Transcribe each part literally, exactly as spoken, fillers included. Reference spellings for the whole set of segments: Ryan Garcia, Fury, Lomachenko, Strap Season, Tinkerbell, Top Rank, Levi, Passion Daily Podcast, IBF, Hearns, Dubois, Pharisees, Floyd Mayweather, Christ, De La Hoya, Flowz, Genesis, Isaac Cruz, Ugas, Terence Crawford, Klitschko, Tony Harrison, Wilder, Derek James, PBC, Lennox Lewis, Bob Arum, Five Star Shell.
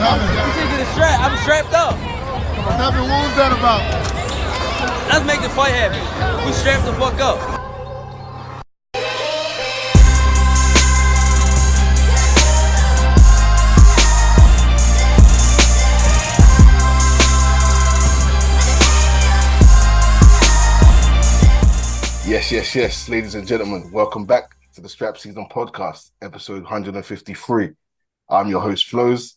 You should get a strap. I'm strapped up. Nothing. What was that about? Let's make the fight happen. We strapped the fuck up. Yes, yes, yes, ladies and gentlemen, welcome back to the Strap Season podcast, episode one fifty-three. I'm your host, Flowz.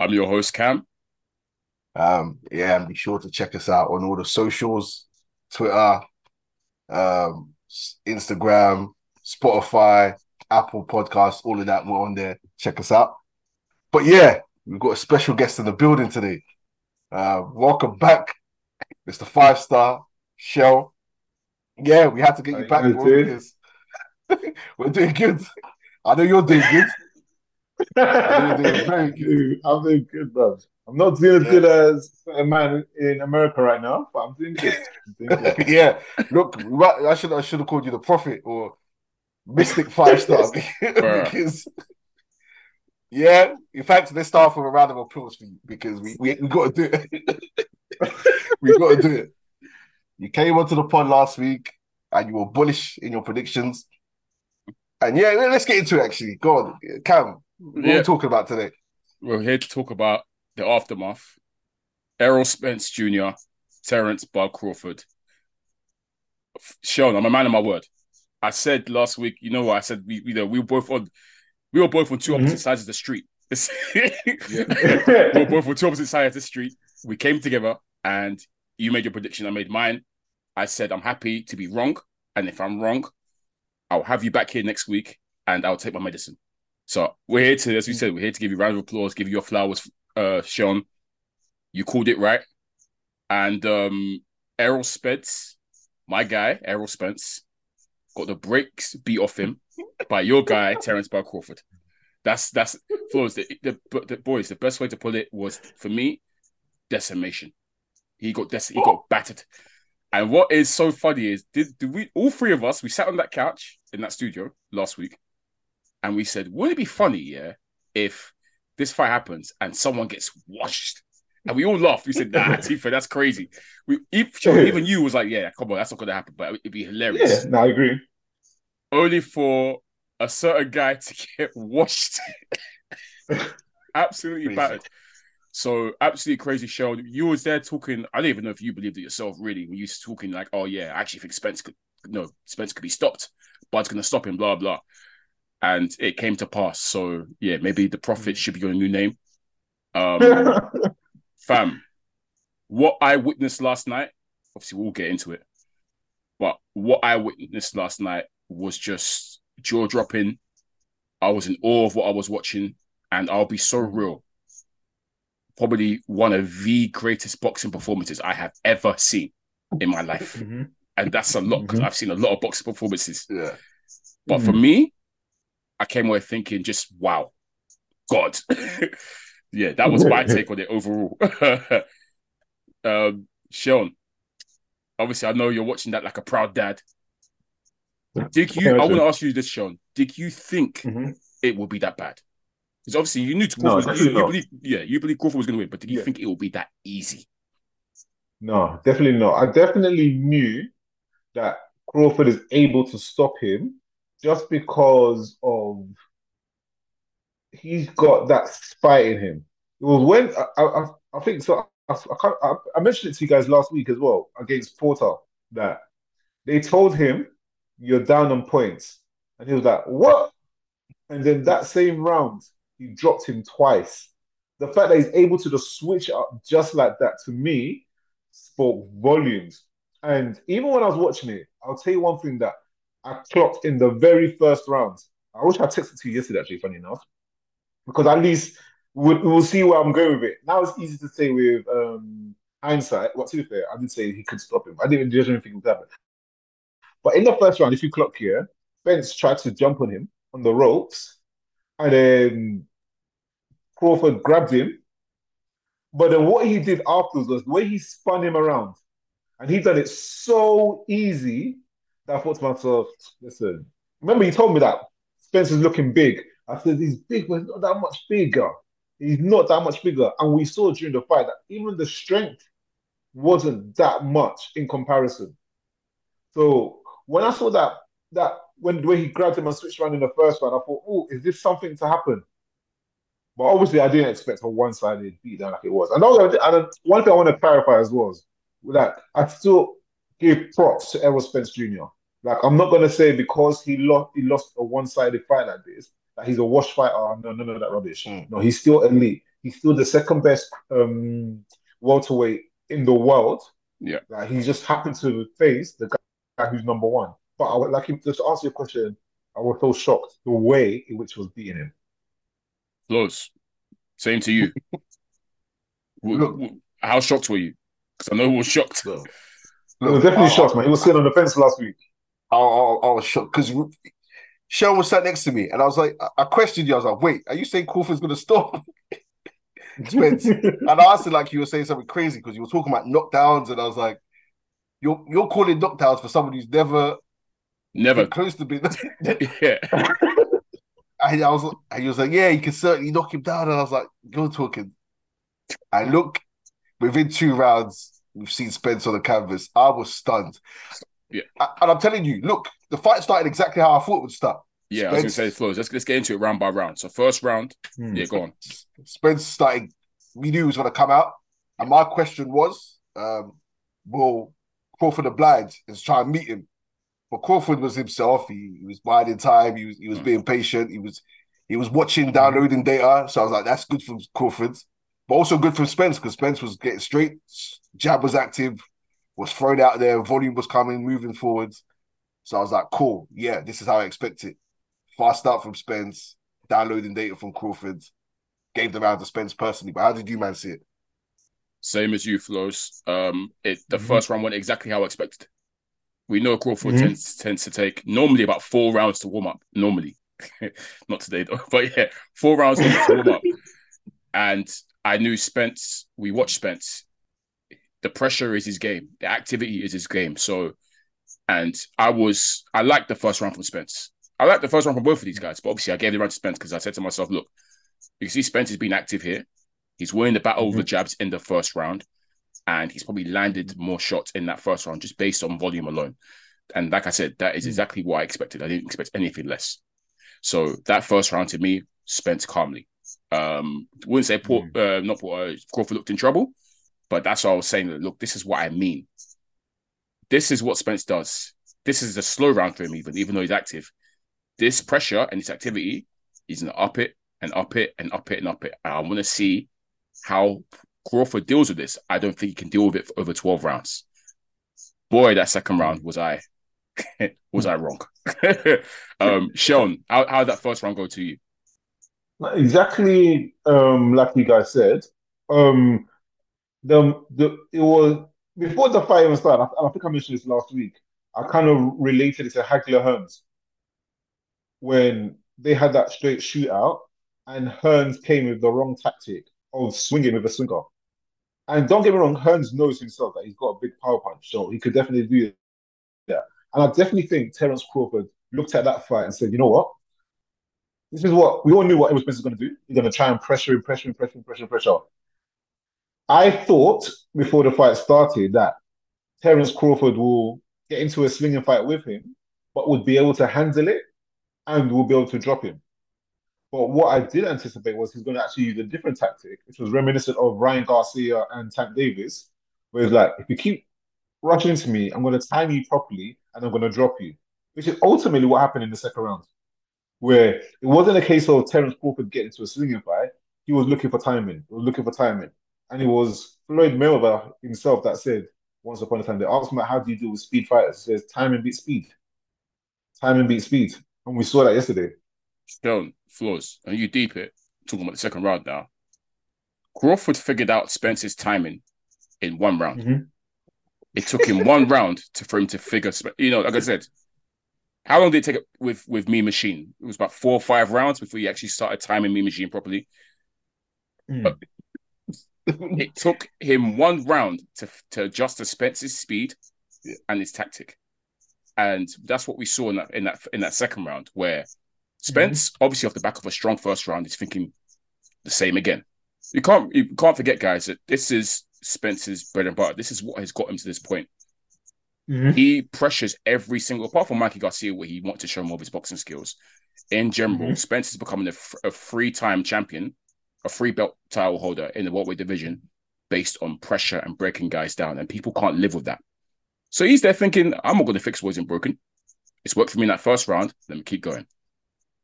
I'm your host, Cam. Um, yeah, and be sure to check us out on all the socials, Twitter, um, Instagram, Spotify, Apple Podcasts, all of that. We're on there. Check us out. But yeah, we've got a special guest in the building today. Uh, welcome back, Mister Five Star Shell. Yeah, we had to get How you back. Doing, We're doing good. I know you're doing good. I know you're doing very good. I'm doing good, bro. I'm not doing as yeah. good as a man in America right now, but I'm doing good. I'm doing good. Yeah, look, I should I should have called you the Prophet or Mystic Five Star because yeah. In fact, let's start with a round of applause for you because we we we got to do it. we got to do it. You came onto the pod last week and you were bullish in your predictions. And yeah, let's get into it actually. Go on, Cam, what yeah. are we talking about today? We're here to talk about the aftermath. Errol Spence Junior, Terence Bud Crawford. Sean, I'm a man of my word. I said last week, you know what I said? We, you know, we were both on we were both on two mm-hmm. opposite sides of the street. we were both on two opposite sides of the street. We came together and you made your prediction, I made mine. I said, I'm happy to be wrong. And if I'm wrong, I'll have you back here next week and I'll take my medicine. So we're here to, as we said, we're here to give you a round of applause, give you your flowers, uh, Sean. You called it right. And um, Errol Spence, my guy, Errol Spence, got the brakes beat off him by your guy, Terence Bud Crawford. That's, that's, Flowz, the, the, the boys, the best way to put it was, for me, decimation. He got des- he got battered. And what is so funny is did, did we all three of us, we sat on that couch in that studio last week and we said, wouldn't it be funny, yeah, if this fight happens and someone gets washed? And we all laughed. We said, nah, Tifa, that's crazy. We even, even you was like, yeah, come on, that's not going to happen, but it'd be hilarious. Yeah, no, I agree. Only for a certain guy to get washed. Absolutely crazy. Battered. So, absolutely crazy, Shell. You was there talking. I don't even know if you believed it yourself, really. When you were talking like, "Oh yeah, I actually think Spence could no Spence could be stopped. Bud's gonna stop him." Blah blah, and it came to pass. So yeah, maybe the Prophet should be your new name, um, fam. What I witnessed last night. Obviously, we'll get into it, but what I witnessed last night was just jaw dropping. I was in awe of what I was watching, and I'll be so real. Probably one of the greatest boxing performances I have ever seen in my life. Mm-hmm. And that's a lot because mm-hmm. I've seen a lot of boxing performances. Yeah. But mm-hmm. for me, I came away thinking just, wow, God. yeah, that was my take on it overall. um, Sean, obviously I know you're watching that like a proud dad. Did you, I want to ask you this, Sean. Did you think mm-hmm. it would be that bad? Because obviously you knew Crawford no, was, you, you believe, yeah, you believe Crawford was going to win, but did you yeah. think it would be that easy? No, definitely not. I definitely knew that Crawford is able to stop him just because of he's got that spite in him. It was when I, I, I think so. I, I, can't, I, I mentioned it to you guys last week as well against Porter that they told him you're down on points, and he was like, "What?" And then that same round. He dropped him twice. The fact that he's able to just switch up just like that, to me, spoke volumes. And even when I was watching it, I'll tell you one thing that I clocked in the very first round. I wish I texted to you yesterday, actually, funny enough, because at least we'll, we'll see where I'm going with it. Now it's easy to say with um, hindsight. Well, to be fair, I did say he could stop him. I didn't judge anything with that. But in the first round, if you clock here, Spence tried to jump on him on the ropes. And then Crawford grabbed him. But then what he did afterwards was the way he spun him around. And he done it so easy that I thought to myself, listen, remember he told me that Spence is looking big. I said, he's big, but he's not that much bigger. He's not that much bigger. And we saw during the fight that even the strength wasn't that much in comparison. So when I saw that, that when the way he grabbed him and switched around in the first round, I thought, oh, is this something to happen? But obviously, I didn't expect a one-sided beatdown like it was. And, that, and one thing I want to clarify as well is that I still give props to Errol Spence Junior Like, I'm not going to say because he lost he lost a one-sided fight like this, that he's a wash fighter. No, none of that rubbish. Mm. No, he's still elite. He's still the second best um, welterweight in the world. Yeah, like, he just happened to face the guy who's number one. But I would like him just to answer your question. I was so shocked the way in which he was beating him. Flows, same to you. Look, how shocked were you? Because I know we were shocked. No. Look, I was definitely I, shocked, man. He was sitting on the fence last week. I, I, I was shocked because Shell was sat next to me, and I was like, I, I questioned you. I was like, wait, are you saying Crawford's going to stop? Spence. And I asked it like you were saying something crazy because you were talking about knockdowns, and I was like, you're you're calling knockdowns for someone who's never, never close to being. Yeah. And I was like, he was like, yeah, you can certainly knock him down. And I was like, you're talking. I look, within two rounds, we've seen Spence on the canvas. I was stunned. Yeah. I, and I'm telling you, look, the fight started exactly how I thought it would start. Yeah, Spence, I was going to say, Flows, let's, let's get into it round by round. So first round, hmm. yeah, go on. Spence started, we knew he was going to come out. And my question was, um, will Crawford oblige and try and meet him? But Crawford was himself. He, he was biding time. He was he was being patient. He was he was watching, downloading data. So I was like, that's good for Crawford, but also good for Spence because Spence was getting straight. Jab was active, was thrown out there. Volume was coming, moving forwards. So I was like, cool. Yeah, this is how I expect it. Fast start from Spence, downloading data from Crawford. Gave the round to Spence personally. But how did you man see it? Same as you, Flows. Um, it the mm-hmm. first round went exactly how I expected. We know Crawford mm-hmm. tends, tends to take normally about four rounds to warm up. Normally. Not today, though. But yeah, four rounds to warm up. And I knew Spence, we watched Spence. The pressure is his game. The activity is his game. So, and I was, I liked the first round from Spence. I liked the first round from both of these guys. But obviously, I gave the round to Spence because I said to myself, look, you can see Spence has been active here. He's winning the battle mm-hmm. over the jabs in the first round. And he's probably landed more shots in that first round just based on volume alone. And like I said, that is exactly what I expected. I didn't expect anything less. So that first round to me, Spence calmly. Um, wouldn't say Port, uh, not Port, uh, Crawford looked in trouble, but that's what I was saying. Look, this is what I mean. This is what Spence does. This is a slow round for him even, even though he's active. This pressure and this activity is going to up it and up it and up it and up it. And I want to see how Crawford deals with this. I don't think he can deal with it for over twelve rounds. Boy, that second round was I was I wrong. um, Sean, how, how did that first round go to you? Exactly um, like you guys said. Um, the the it was before the fight even started. I, I think I mentioned this last week. I kind of related it to Hagler-Hearns when they had that straight shootout, and Hearns came with the wrong tactic of swinging with a swinger. And don't get me wrong, Hearns knows himself that he's got a big power punch, so he could definitely do that. And I definitely think Terence Crawford looked at that fight and said, you know what? This is what we all knew what Errol Spence was going to do. He's going to try and pressure him, pressure him, pressure him, pressure him, pressure him. I thought before the fight started that Terence Crawford will get into a swinging fight with him, but would be able to handle it and will be able to drop him. But what I did anticipate was he's going to actually use a different tactic, which was reminiscent of Ryan Garcia and Tank Davis, where it's like, if you keep rushing into me, I'm going to time you properly and I'm going to drop you, which is ultimately what happened in the second round, where it wasn't a case of Terence Crawford getting into a swinging fight. He was looking for timing. He was looking for timing. And it was Floyd Mayweather himself that said, once upon a time, they asked him, how do you deal with speed fighters? He says, timing beats speed. Timing beats speed. And we saw that yesterday. Stone, Flows, and you deep it, talking about the second round now. Crawford figured out Spence's timing in one round. Mm-hmm. It took him one round to, for him to figure, you know, like I said, how long did it take with, with Me Machine? It was about four or five rounds before he actually started timing Me Machine properly. Mm. But it took him one round to, to adjust to Spence's speed yeah. and his tactic. And that's what we saw in that in that, in that second round, where Spence, mm-hmm. obviously off the back of a strong first round, is thinking the same again. you can't you can't forget, guys, that this is Spence's bread and butter. This is what has got him to this point. Mm-hmm. He pressures every single, apart from Mikey Garcia, where he wants to show more of his boxing skills. In general, mm-hmm. Spence is becoming a, a three-time champion, a free belt title holder in the welterweight division, based on pressure and breaking guys down, and people can't live with that. So he's there thinking, I'm not going to fix what isn't broken. It's worked for me in that first round. Let me keep going.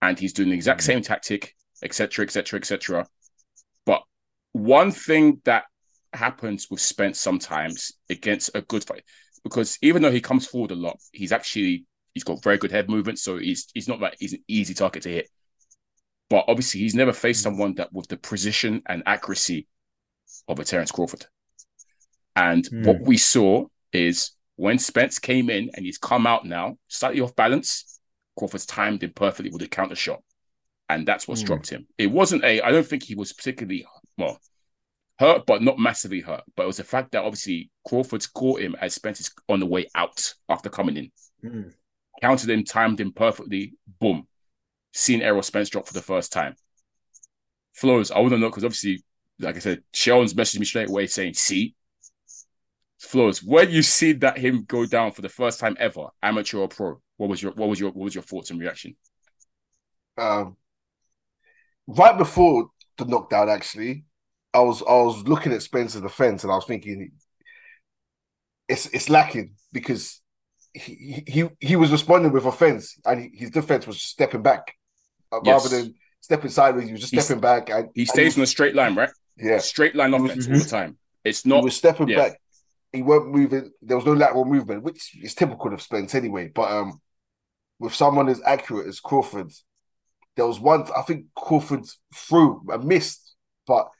And he's doing the exact mm-hmm. same tactic, et cetera, et cetera, et cetera. But one thing that happens with Spence sometimes against a good fight, because even though he comes forward a lot, he's actually he's got very good head movement, so he's he's not like he's an easy target to hit. But obviously, he's never faced someone that with the precision and accuracy of a Terence Crawford. And mm. what we saw is when Spence came in and he's come out now slightly off balance, Crawford's timed him perfectly with a counter shot, and that's what's mm. dropped him. It wasn't a I don't think he was particularly well. hurt, but not massively hurt. But it was the fact that obviously Crawford's caught him as Spence is on the way out after coming in. Mm. Countered him, timed him perfectly. Boom. Seen Errol Spence drop for the first time. Flowz, I wouldn't know because obviously, like I said, Sheldon's messaged me straight away saying, see? Flowz, when you see that him go down for the first time ever, amateur or pro, what was your what was your what was your thoughts and reaction? Um right before the knockdown, actually. I was I was looking at Spence's defense and I was thinking it's it's lacking because he he, he was responding with offense and he, his defense was just stepping back uh, yes. rather than stepping sideways. He was just He's, stepping back. And, he stays on a straight line, right? Yeah, straight line offense mm-hmm. all the time. It's not. He was stepping yeah. back. He weren't moving. There was no lateral movement, which is typical of Spence anyway. But um, with someone as accurate as Crawford, there was one. I think Crawford threw a missed, but.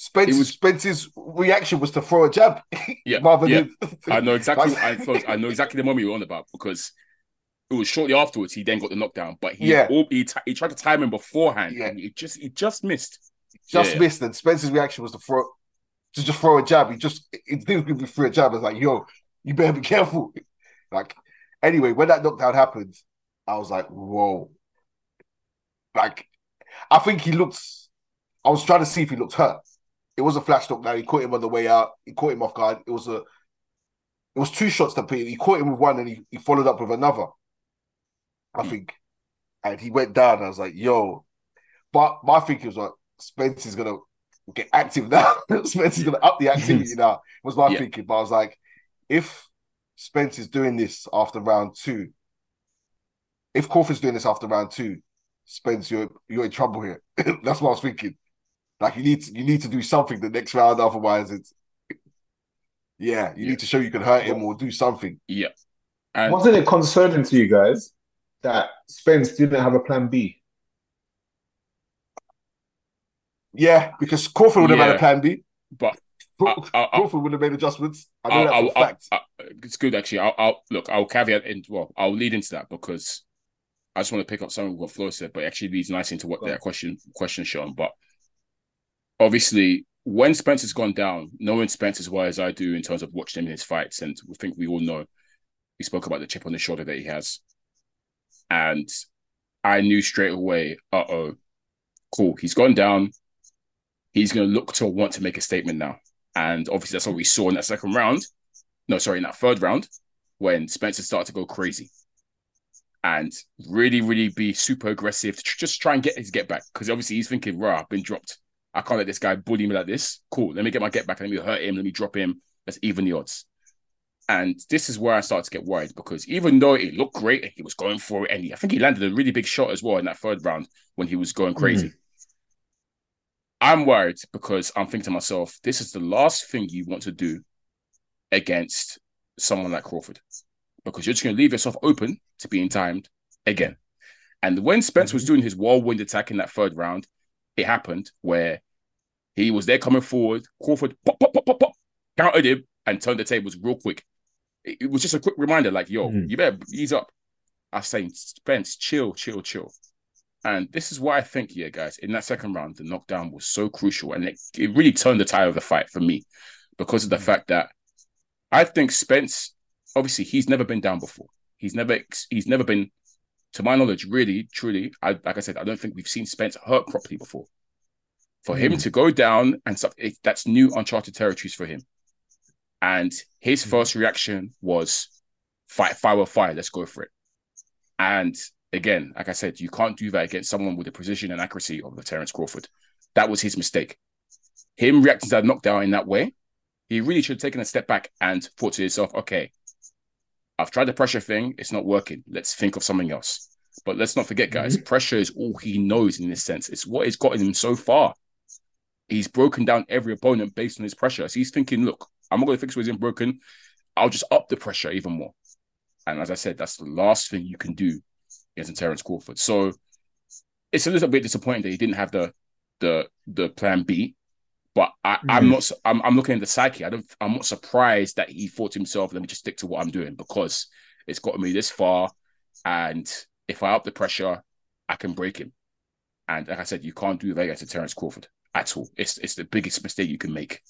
Spence, was, Spence's reaction was to throw a jab. Yeah, rather yeah. Than... I know exactly. I, I know exactly the moment you were on about because it was shortly afterwards. He then got the knockdown, but he yeah. all, he, he tried to time him beforehand, yeah. and he just he just missed, just yeah. missed. And Spence's reaction was to throw to just throw a jab. He just it didn't throw a jab. It's like, yo, you better be careful. Like anyway, when that knockdown happened, I was like, whoa. Like, I think he looked. I was trying to see if he looked hurt. It was a flash knockdown. He caught him on the way out. He caught him off guard. It was a, it was two shots that he caught him with one and he, he followed up with another, I mm. think. And he went down. I was like, yo. But my thinking was like, Spence is going to get active now. Spence is going to up the activity now. It was my yeah. thinking. But I was like, if Spence is doing this after round two, if Crawford's doing this after round two, Spence, you're, you're in trouble here. That's what I was thinking. Like you need to, you need to do something the next round, otherwise it's yeah. You yeah. need to show you can hurt him or do something. Yeah. And wasn't it concerning to you guys that Spence didn't have a plan B? Yeah, because Crawford would have yeah. had a plan B, but Crawford, I, I, I, Crawford would have made adjustments. I know I, that for I, a fact. I, I, it's good actually. I'll, I'll look. I'll caveat in. Well, I'll lead into that because I just want to pick up something what Flo said, but it actually leads nicely into what that question question Sean, but. Obviously, when Spence has gone down, knowing Spence as well as I do in terms of watching him in his fights, and we think we all know, we spoke about the chip on the shoulder that he has. And I knew straight away, uh-oh, cool, he's gone down. He's going to look to want to make a statement now. And obviously, that's what we saw in that second round. No, sorry, in that third round, when Spence started to go crazy and really, really be super aggressive to just try and get his get back. Because obviously, he's thinking, rah, I've been dropped. I can't let this guy bully me like this. Cool, let me get my get back. Let me hurt him. Let me drop him. Let's even the odds. And this is where I started to get worried because even though it looked great and he was going for it, and he, I think he landed a really big shot as well in that third round when he was going crazy. Mm-hmm. I'm worried because I'm thinking to myself, this is the last thing you want to do against someone like Crawford because you're just going to leave yourself open to being timed again. And when Spence mm-hmm. was doing his whirlwind attack in that third round, it happened where he was there coming forward. Crawford pop, pop, pop, pop, pop, countered him and turned the tables real quick. It, it was just a quick reminder, like, yo, mm. you better ease up. I was saying, Spence, chill, chill, chill. And this is why I think, yeah, guys, in that second round, the knockdown was so crucial. And it, it really turned the tide of the fight for me because of the mm. fact that I think Spence, obviously, he's never been down before. He's never, he's never been... To my knowledge, really, truly, I, like I said, I don't think we've seen Spence hurt properly before. for mm. him to go down and stuff, it, that's new uncharted territories for him. And his mm. first reaction was fight, fire, fire, let's go for it. And again, like I said, you can't do that against someone with the precision and accuracy of the Terence Crawford. That was his mistake. Him reacting to that knockdown in that way, he really should have taken a step back and thought to himself, okay, I've tried the pressure thing, it's not working. Let's think of something else. But let's not forget, guys, mm-hmm. pressure is all he knows in this sense. It's what it's gotten him so far. He's broken down every opponent based on his pressure. So he's thinking, look, I'm not going to fix what isn't broken. I'll just up the pressure even more. And as I said, that's the last thing you can do against Terence Crawford. So it's a little bit disappointing that he didn't have the the the plan B. But I, mm-hmm. I'm not. I'm, I'm looking at the psyche. I don't. I'm not surprised that he thought to himself, "Let me just stick to what I'm doing because it's gotten me this far, and if I up the pressure, I can break him." And like I said, you can't do that against Terence Crawford at all. It's it's the biggest mistake you can make.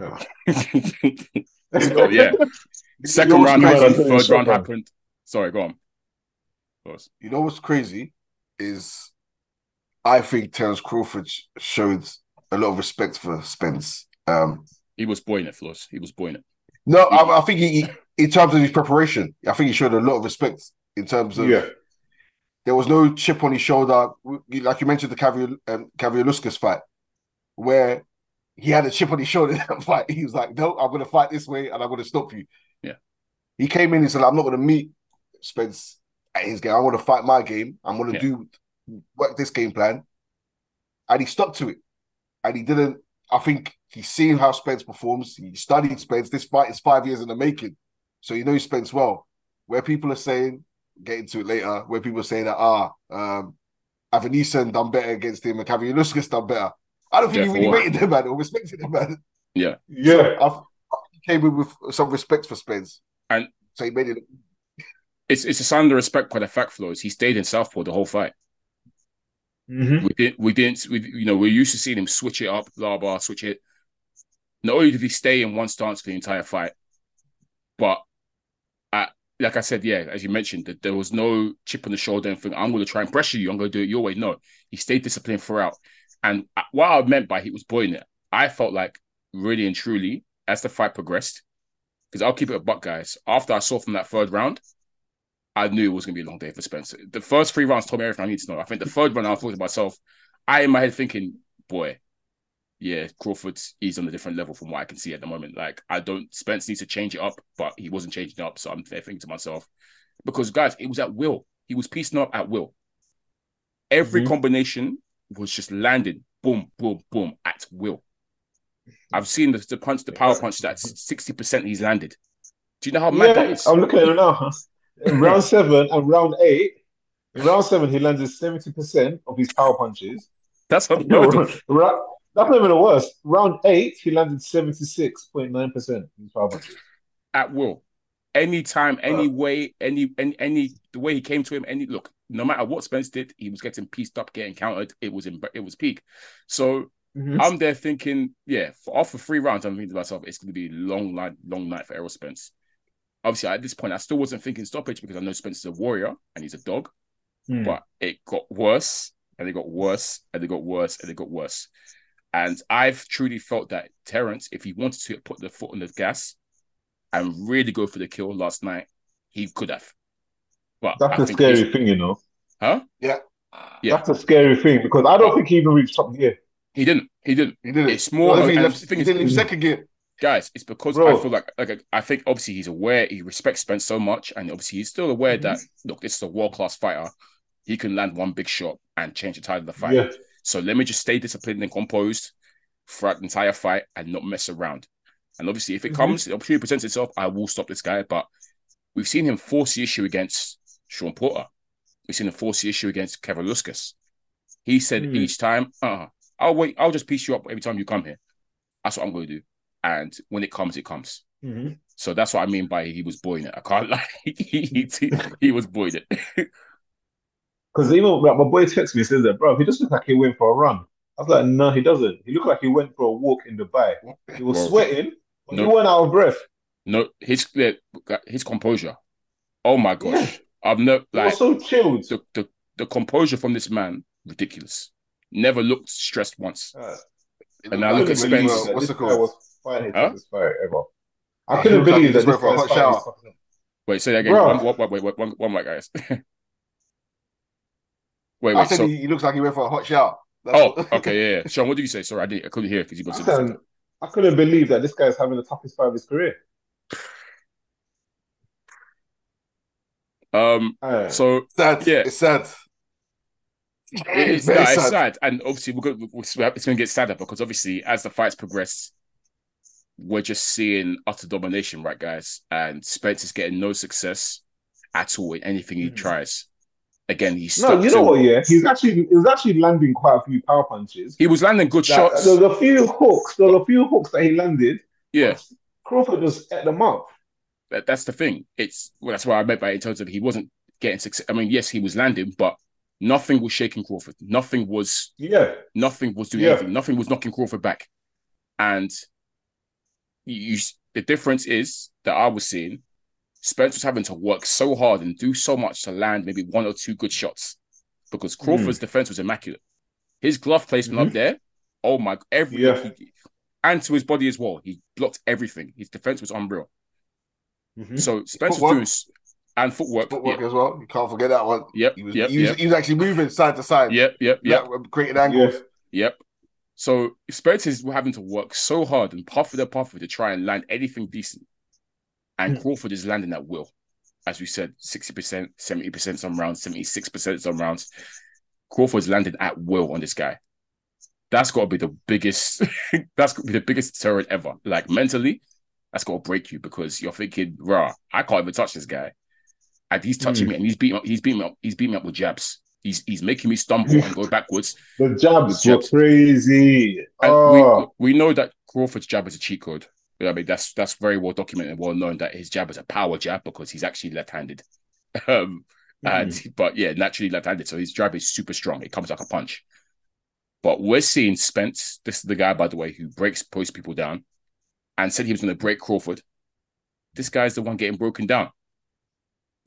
Oh. oh, yeah. Second round happened. Third so round bad. happened. Sorry, go on. You know what's crazy is, I think Terence Crawford showed a lot of respect for Spence. Um, he was buoying it, Floss. He was buoying it. No, I, I think he, in terms of his preparation, I think he showed a lot of respect in terms of. Yeah. There was no chip on his shoulder, like you mentioned the Kavaliauskas um, Kavaliauskas fight, where he had a chip on his shoulder in that fight. He was like, "No, I'm going to fight this way, and I'm going to stop you." Yeah. He came in and said, "I'm not going to meet Spence at his game. I want to fight my game. I'm going to yeah. do." work this game plan, and he stuck to it, and he didn't. I think he's seen how Spence performs. He studied Spence. This fight is five years in the making, so you know Spence well. Where people are saying, get into it later. Where people are saying that ah, um, Avanesen done better against him, and Kavaliauskas done better. I don't think Jeff he really Ward. rated him, man, or respected him, man. Yeah, yeah. So I, I came in with some respect for Spence, and so he made it. It's it's a sign of respect by the fact, Flows. He stayed in Southpaw the whole fight. Mm-hmm. We didn't, we didn't, we, you know, we're used to seeing him switch it up, blah, blah, switch it. Not only did he stay in one stance for the entire fight, but uh, like I said, yeah, as you mentioned, that there was no chip on the shoulder and think, I'm going to try and pressure you, I'm going to do it your way. No, he stayed disciplined throughout. And what I meant by he was buoying it, I felt like really and truly as the fight progressed, because I'll keep it a buck, guys. After I saw from that third round, I knew it was going to be a long day for Spence. The first three rounds told me everything I need to know. I think the third round, I thought to myself, I in my head thinking, boy, yeah, Crawford is on a different level from what I can see at the moment. Like, I don't, Spence needs to change it up, but he wasn't changing it up. So I'm thinking to myself, because guys, it was at will. He was piecing up at will. Every mm-hmm. combination was just landed, boom, boom, boom, at will. I've seen the, the punch, the power punch, that's sixty percent he's landed. Do you know how mad yeah, that is? I'm looking at it now, huh? In round seven and round eight. In round seven, he landed seventy percent of his power punches. That's not no, ra- that's not even the worst. Round eight, he landed seventy six point nine percent of his power punches at will, any time, any way, any any any the way he came to him. Any look, no matter what Spence did, he was getting pieced up, getting countered. It was in, it was peak. So mm-hmm. I'm there thinking, yeah, for after three rounds, I'm thinking to myself, it's going to be a long night, long night for Errol Spence. Obviously, at this point, I still wasn't thinking stoppage because I know Spence is a warrior and he's a dog. Mm. But it got worse, and it got worse, and it got worse, and it got worse. And I've truly felt that Terence, if he wanted to put the foot on the gas and really go for the kill last night, he could have. But that's I a think scary thing, you know. Huh? Yeah. yeah. That's a scary thing because I don't think he even reached top gear. He didn't. He didn't. He didn't. It's more. Well, he, left, he didn't leave second gear. Guys, it's because Bro. I feel like, like I think obviously he's aware, he respects Spence so much, and obviously he's still aware mm-hmm. that, look, this is a world-class fighter. He can land one big shot and change the tide of the fight. Yeah. So let me just stay disciplined and composed throughout the entire fight and not mess around. And obviously, if it mm-hmm. comes, the opportunity presents itself, I will stop this guy. But we've seen him force the issue against Sean Porter. We've seen him force the issue against Kavaliauskas. He said mm-hmm. each time, uh-uh, I'll wait, I'll just piece you up every time you come here. That's what I'm going to do. And when it comes, it comes. Mm-hmm. So that's what I mean by he was buoying it. I can't lie. he, he, he, he was buoying it. Because even like, my boy texts me and says that, bro, he just looked like he went for a run. I was like, no, he doesn't. He looked like he went for a walk in Dubai. He was bro, sweating, but no, he went out of breath. No, his his composure. Oh my gosh. Yeah. I've no, like, he was so chilled. The, the, the composure from this man, ridiculous. Never looked stressed once. Uh, and now look at Spence. Well, what's the call? Huh? I couldn't believe that. For a hot shower. Wait, say that again. One, wait, wait, wait, one, one more, guys. Wait, wait. I said so... he looks like he went for a hot shower. That's oh, what... okay, yeah, yeah. Sean, what did you say? Sorry, I didn't. I couldn't hear because you got. I, to I couldn't believe that this guy is having the toughest fight of his career. Um. Uh, so sad. Yeah, it's sad. It is, no, it's sad. sad, and obviously we're going. It's going to get sadder because obviously as the fights progress, we're just seeing utter domination, right, guys? And Spence is getting no success at all in anything he tries. Again, he's no. You know what? Yeah, he's actually he was actually landing quite a few power punches. He was landing good that, shots. There was a few hooks. There were a few hooks that he landed. Yeah, Crawford just ate them up. That, that's the thing. It's well, that's what I meant by it in terms of he wasn't getting success. I mean, yes, he was landing, but nothing was shaking Crawford. Nothing was. Yeah. Nothing was doing yeah. anything. Nothing was knocking Crawford back, and you. The difference is that I was seeing. Spence was having to work so hard and do so much to land maybe one or two good shots because Crawford's mm. defense was immaculate. His glove placement mm-hmm. up there, oh my, everything. Yeah. He, and to his body as well. He blocked everything. His defense was unreal. Mm-hmm. So Spence footwork. was doing... And footwork. Footwork yeah. as well. You can't forget that one. Yep. He was, yep, he was, yep. he was actually moving side to side. Yep, yep, yep. That, creating angles. Yep. yep. So Spence is having to work so hard and puffer the puffer to try and land anything decent. And Crawford is landing at will. As we said, sixty percent, seventy percent some rounds, seventy-six percent some rounds. Crawford's landed at will on this guy. That's got to be the biggest, that's got to be the biggest deterrent ever. Like mentally, that's got to break you because you're thinking, rah, I can't even touch this guy. And he's touching mm. me and he's beating up, he's beating me up, he's beating me up with jabs. He's he's making me stumble and go backwards. The jabs, the jabs. were crazy. And oh. we, we know that Crawford's jab is a cheat code. I mean, that's that's very well documented and well known that his jab is a power jab because he's actually left-handed. Um, and mm. But yeah, naturally left-handed. So his jab is super strong. It comes like a punch. But we're seeing Spence, this is the guy, by the way, who breaks post people down and said he was going to break Crawford. This guy's the one getting broken down.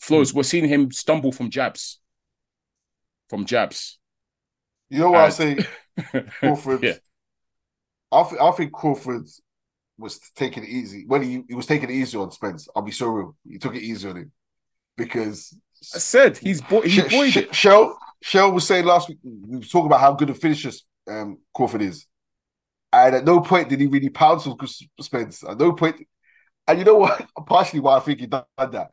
Flowz, mm. we're seeing him stumble from jabs. From jabs. You know what and... I say? Crawford. yeah. I, th I think Crawford's was taking it easy. When he, he was taking it easy on Spence, I'll be so real. He took it easy on him because I said he's bo he boyed it. Shell Shell was saying last week we were talking about how good a finisher um, Crawford is, and at no point did he really pounce on Spence. At no point, and you know what? Partially why I think he done that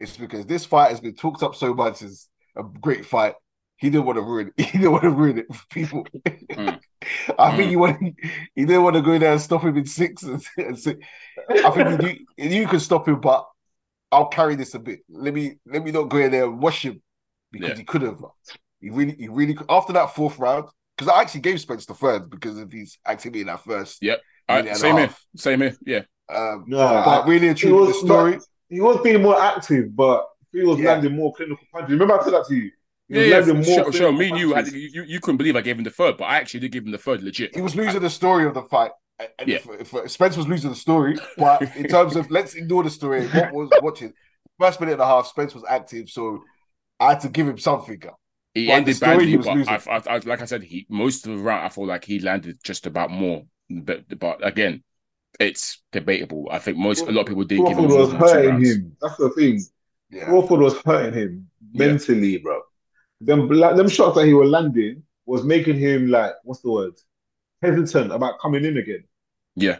is because this fight has been talked up so much as a great fight. He didn't want to ruin it. He didn't want to ruin it for people. Mm. I mm. think he wanted, he didn't want to go there and stop him in six. And, and six. I think he knew, he knew could stop him, but I'll carry this a bit. Let me let me not go in there and rush him because yeah. he could have. He really, he really after that fourth round, because I actually gave Spence the third because of his activity in that first. Yep. Right, same here. Same here. Yeah. Um, no, but I, really a true story. Not, he was being more active, but he was yeah. landing more clinical punches. Remember I said that to you. You yeah, yeah. Sure, sure. Me and you, I, you, you couldn't believe I gave him the third, but I actually did give him the third legit. He was losing I, the story of the fight. And yeah. if, if Spence was losing the story, but in terms of let's ignore the story, what was watching, first minute and a half, Spence was active, so I had to give him something. He but ended badly, he was but I, I, I, like I said, he most of the round, I feel like he landed just about more. But, but again, it's debatable. I think most, well, a lot of people did Crawford give him was hurting him. That's the thing. Yeah. Crawford was hurting him mentally, yeah. bro. Them, them shots that he was landing was making him, like, what's the word? Hesitant about coming in again. Yeah.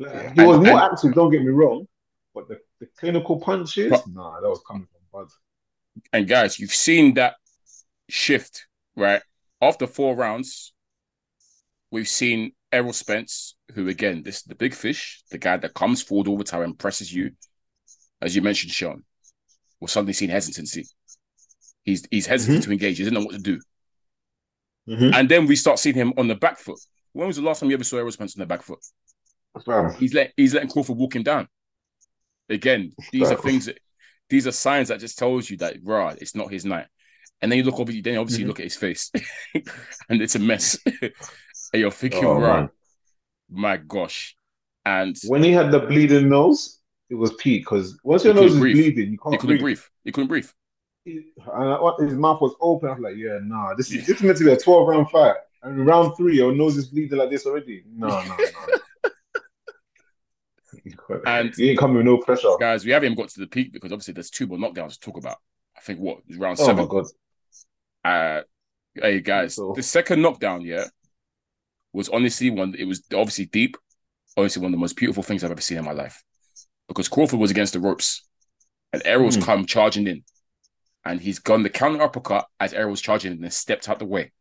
Like, yeah. He and, was more and, active, don't get me wrong, but the, the clinical punches, but, nah, that was coming from Bud. And guys, you've seen that shift, right? After four rounds, we've seen Errol Spence, who, again, this is the big fish, the guy that comes forward all the time and presses you. As you mentioned, Sean, we're suddenly seeing hesitancy. He's, he's hesitant mm-hmm. to engage. He doesn't know what to do. Mm-hmm. And then we start seeing him on the back foot. When was the last time you ever saw Errol Spence on the back foot? Wow. He's, let, he's letting Crawford walk him down. Again, these are things that, these are signs that just tells you that, rah, it's not his night. And then you look, then you obviously mm-hmm. look at his face and it's a mess. And you're thinking, oh, rah, man. my gosh. And when he had the bleeding nose, it was peak because once your nose is bleeding, you can't breathe. He couldn't breathe. He couldn't breathe. He, uh, his mouth was open. I was like, yeah, nah, this is, this is meant to be a twelve round fight. And round three, your nose is bleeding like this already. No, no, no. And he ain't coming with no pressure. Guys, we haven't even got to the peak because obviously there's two more knockdowns to talk about. I think what? Round seven. Oh, my God. Uh, hey, guys, so, the second knockdown, yeah, was honestly one, it was obviously deep, honestly one of the most beautiful things I've ever seen in my life. Because Crawford was against the ropes and Errol's mm. come charging in. And he's gone the counter uppercut as Errol's charging in and stepped out the way.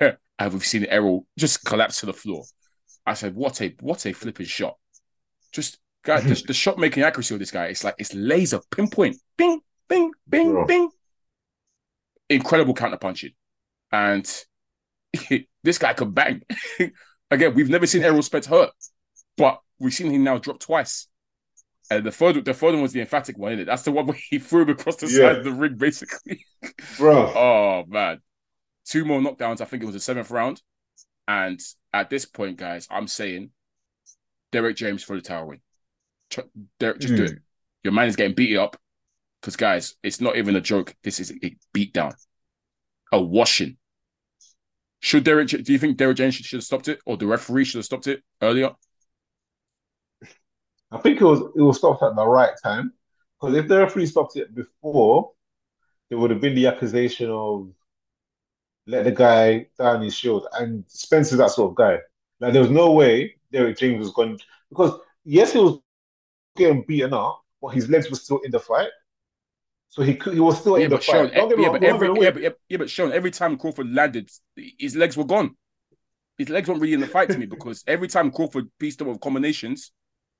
And we've seen Errol just collapse to the floor. I said, what a what a flipping shot. Just, guys, the, the shot making accuracy of this guy, it's like, it's laser, pinpoint, bing, bing, bing, Bro. bing. Incredible counter punching. And this guy could bang. Again, we've never seen Errol Spence hurt, but we've seen him now drop twice. And the third, the third one was the emphatic one, isn't it? That's the one where he threw him across the yeah. side of the ring, basically. Bro. Oh, man. Two more knockdowns. I think it was the seventh round. And at this point, guys, I'm saying Derek James for the title win. Derek, just mm. do it. Your man is getting beat up. Because, guys, it's not even a joke. This is a beatdown. A washing. Should Derek, do you think Derek James should, should have stopped it? Or the referee should have stopped it earlier? I think it was it was stopped at the right time, because if the referee stopped it before, it would have been the accusation of let the guy down his shield. And Spence is that sort of guy. Like, there was no way Derek James was going, because yes, he was getting beaten up, but his legs were still in the fight, so he could, he was still yeah, in the fight. Sean, Don't get yeah, me but every, yeah, but, yeah, but Sean, every time Crawford landed, his legs were gone. His legs weren't really in the fight to me because every time Crawford pieced up with combinations.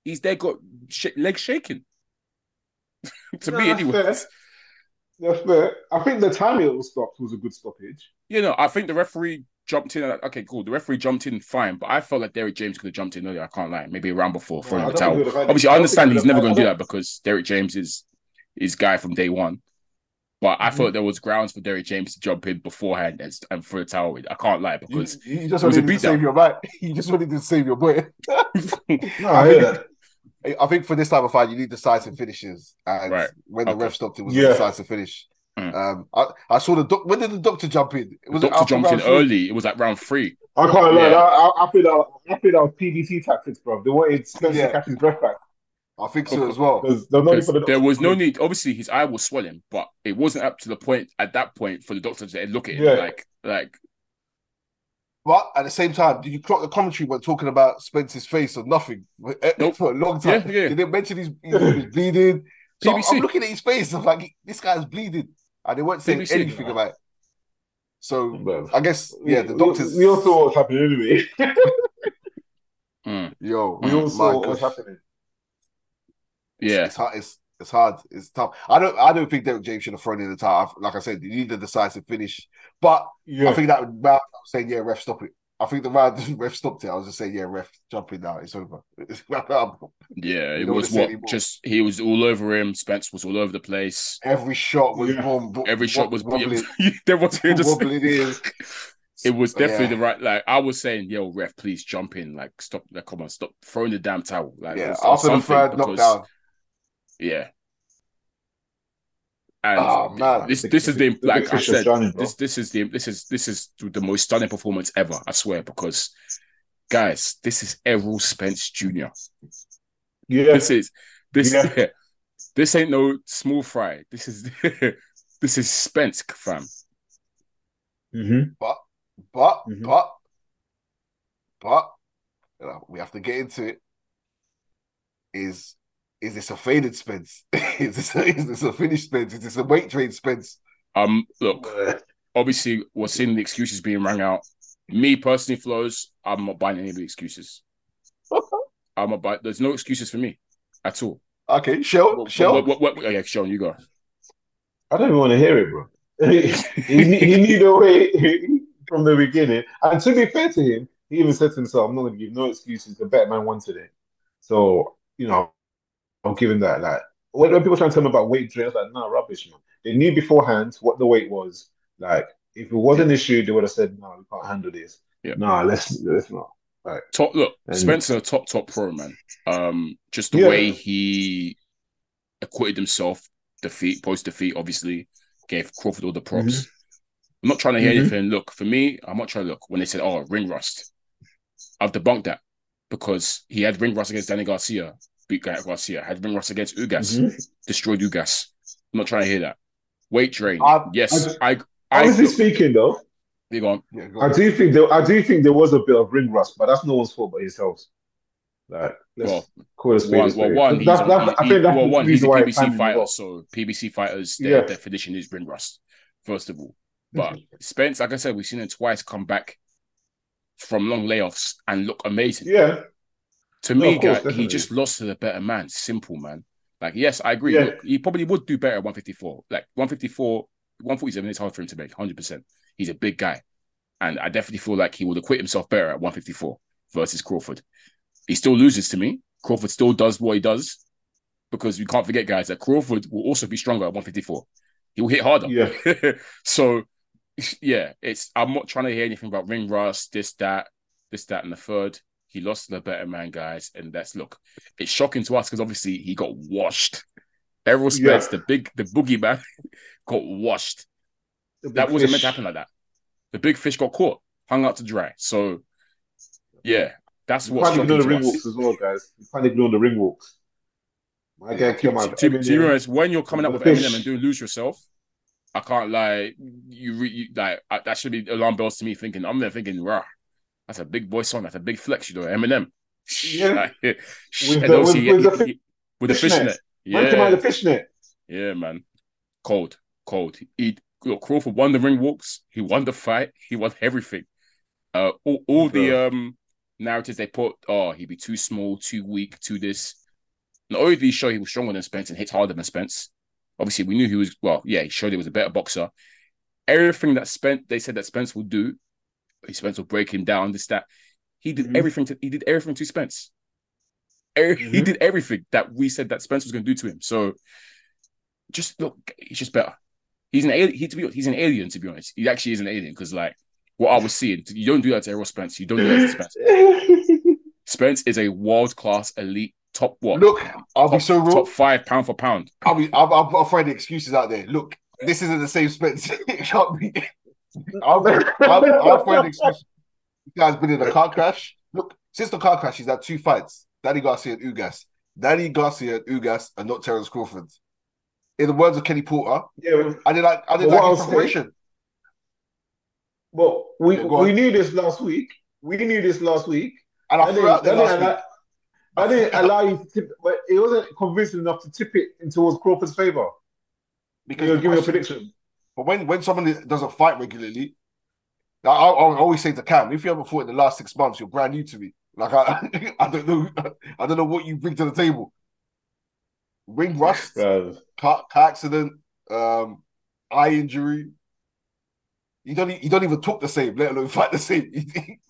He's there got sh legs shaking. to no, me, anyway. That's fair. That's fair. I think the time it was stopped was a good stoppage. You know, I think the referee jumped in. Like, okay, cool. The referee jumped in, fine. But I felt like Derek James could have jumped in earlier. I can't lie. Maybe a round before throwing yeah, the towel. Obviously, I understand he's never going to do that because Derek James is his guy from day one. But I mm-hmm. thought there was grounds for Derek James to jump in beforehand and, and throw a towel in. I can't lie because you, you just wanted to save your right. You just wanted to save your boy. no, I hear that. I think for this type of fight, you need decisive finishes. And right. when okay. the ref stopped, it was yeah. a decisive finish. Mm. Um, I, I saw the doc. When did the doctor jump in? It was the doctor jumped in early. It was like round three. I can't lie. Yeah. I, I feel that. I feel that was P B C tactics, bro. They wanted Spence yeah. to catch his breath back. I think so as well. There was no need for the doctor. There was no need. Obviously, his eye was swollen, but it wasn't up to the point at that point for the doctor to look at him yeah. like like. But at the same time, did you clock the commentary when talking about Spence's face or nothing nope. for a long time? Yeah, yeah. Did they mention he's, he's bleeding? So P B C. I'm looking at his face. I'm like, this guy's bleeding. And they weren't saying P B C, anything man. about it. So man. I guess, yeah, the doctors... We all saw what was happening anyway. mm. Yo, we all saw what was happening. Yeah. It's, it's hard. It's, it's hard. It's tough. I don't I don't think Derek James should have thrown in the towel. Like I said, you need a decisive finish. But yeah. I think that round, I was saying, yeah, ref, stop it. I think the round ref stopped it. I was just saying, yeah, ref, jump in now. It's over. yeah, it was what? Just, he was all over him. Spence was all over the place. Every shot was yeah. bomb. Every shot was bomb. There was just... it, it was definitely yeah. the right... Like, I was saying, yo, ref, please jump in. Like, stop. Like, come on, stop throwing the damn towel. Like, yeah, after the third knockdown. Yeah. And oh, man. this this is the like I said stunning, this this is the this is this is the most stunning performance ever, I swear, because guys, this is Errol Spence Junior Yeah. This is this yeah. Yeah, this ain't no small fry. This is this is Spence, fam. Mm-hmm. But but mm-hmm. but but you know, we have to get into it. Is Is this a faded Spence? Is this a, is this a finished Spence? Is this a weight trade Spence? Um, look, obviously we're seeing the excuses being rang out. Me personally, Flowz, I'm not buying any of the excuses. I'm not buying. There's no excuses for me at all. Okay, Shell, Shell. Yeah, Sean, you go. I don't even want to hear it, bro. he, he knew the way from the beginning. And to be fair to him, he even said to himself, "I'm not going to give no excuses. The better man won today." So you know. I'll give him that. Like, when people try to tell me about weight drills, like, no, nah, rubbish, man. They knew beforehand what the weight was. Like, if it was yeah. an issue, they would have said, no, we can't handle this. Yeah. No, nah, let's, let's not. Right. Top, look, and... Spencer, a top, top pro, man. Um, just the yeah. way he acquitted himself, defeat, post-defeat, obviously, gave Crawford all the props. Mm-hmm. I'm not trying to hear mm-hmm. anything. Look, for me, I'm not trying to look. When they said, oh, ring rust, I've debunked that because he had ring rust against Danny Garcia, beat Garcia, had ring rust against Ugas, mm-hmm. destroyed Ugas. I'm not trying to hear that. Weight train. I, yes. I, I, honestly I, speaking, though, you go on. Yeah, go on. I, do think there, I do think there was a bit of ring rust, but that's no one's fault but himself. Like, well, one, well, one, he's that's, on, that's, he, I think that's well, one, he's a P B C fighter, so P B C fighters, their yeah. definition is ring rust, first of all. But Spence, like I said, we've seen him twice come back from long layoffs and look amazing. Yeah. To no, me, course, guy, definitely. He just lost to the better man. Simple, man. Like, yes, I agree. Yeah. Look, he probably would do better at one fifty-four. Like, one fifty-four, one forty-seven is hard for him to make, one hundred percent. He's a big guy. And I definitely feel like he would acquit himself better at one fifty-four versus Crawford. He still loses to me. Crawford still does what he does. Because we can't forget, guys, that Crawford will also be stronger at one fifty-four. He'll hit harder. Yeah. So... Yeah, it's. I'm not trying to hear anything about ring rust, this, that, this, that, and the third. He lost to the better man, guys, and that's look. It's shocking to us because obviously he got washed. Errol Spence, yeah. the big, the boogeyman, got washed. That wasn't fish. meant to happen like that. The big fish got caught, hung out to dry. So, yeah, that's you what's shocking to us. You can't ignore the ring walks as well, guys. You can't ignore the ring walks. My guy, come on. Do you realize when you're coming up with Eminem and doing Lose Yourself? I can't lie. You, re, you like I, that should be alarm bells to me. Thinking I'm there, thinking, "Rah, that's a big boy song. That's a big flex." You know, Eminem. Yeah, like, with, the, with, he, with, he, the he, with the fishnet. Yeah, man, the fishnet. Yeah, man. Cold, cold. He look, Crawford won the ring walks. He won the fight. He won everything. Uh, all, all the um narratives they put. Oh, he'd be too small, too weak, too this. Not only did he show he was stronger than Spence and hit harder than Spence. Obviously, we knew he was, well, yeah, he showed he was a better boxer. Everything that Spence, they said that Spence will do, Spence will break him down, this, that. He did mm-hmm. everything to, he did everything to Spence. Er, mm-hmm. He did everything that we said that Spence was going to do to him. So, just look, he's just better. He's an alien, he, to be, he's an alien, to be honest. He actually is an alien, because, like, what I was seeing, you don't do that to Errol Spence, you don't do that to Spence. Spence is a world-class elite. Top what? Look, I'll top, be so real. Top five, pound for pound. I'll be. I'll, I'll, I'll find the excuses out there. Look, this isn't the same Spence. It can't be. I'll, I'll, I'll find the excuses. This guy's been in a car crash. Look, since the car crash, he's had two fights: Danny Garcia and Ugas. Danny Garcia and Ugas, and not Terence Crawford. In the words of Kenny Porter, yeah, I did like. I did like preparation. Well, we yeah, we knew this last week. We knew this last week, and I, I threw out there last week. Like, I didn't allow you to tip, but it wasn't convincing enough to tip it in towards Crawford's favour. Because you know, give me a prediction. But when, when someone doesn't fight regularly, like I, I always say to Cam, if you haven't fought in the last six months, you're brand new to me. Like I, I don't know, I don't know what you bring to the table. Ring rust, car, car accident, um, eye injury. You don't, you don't even talk the same, let alone fight the same.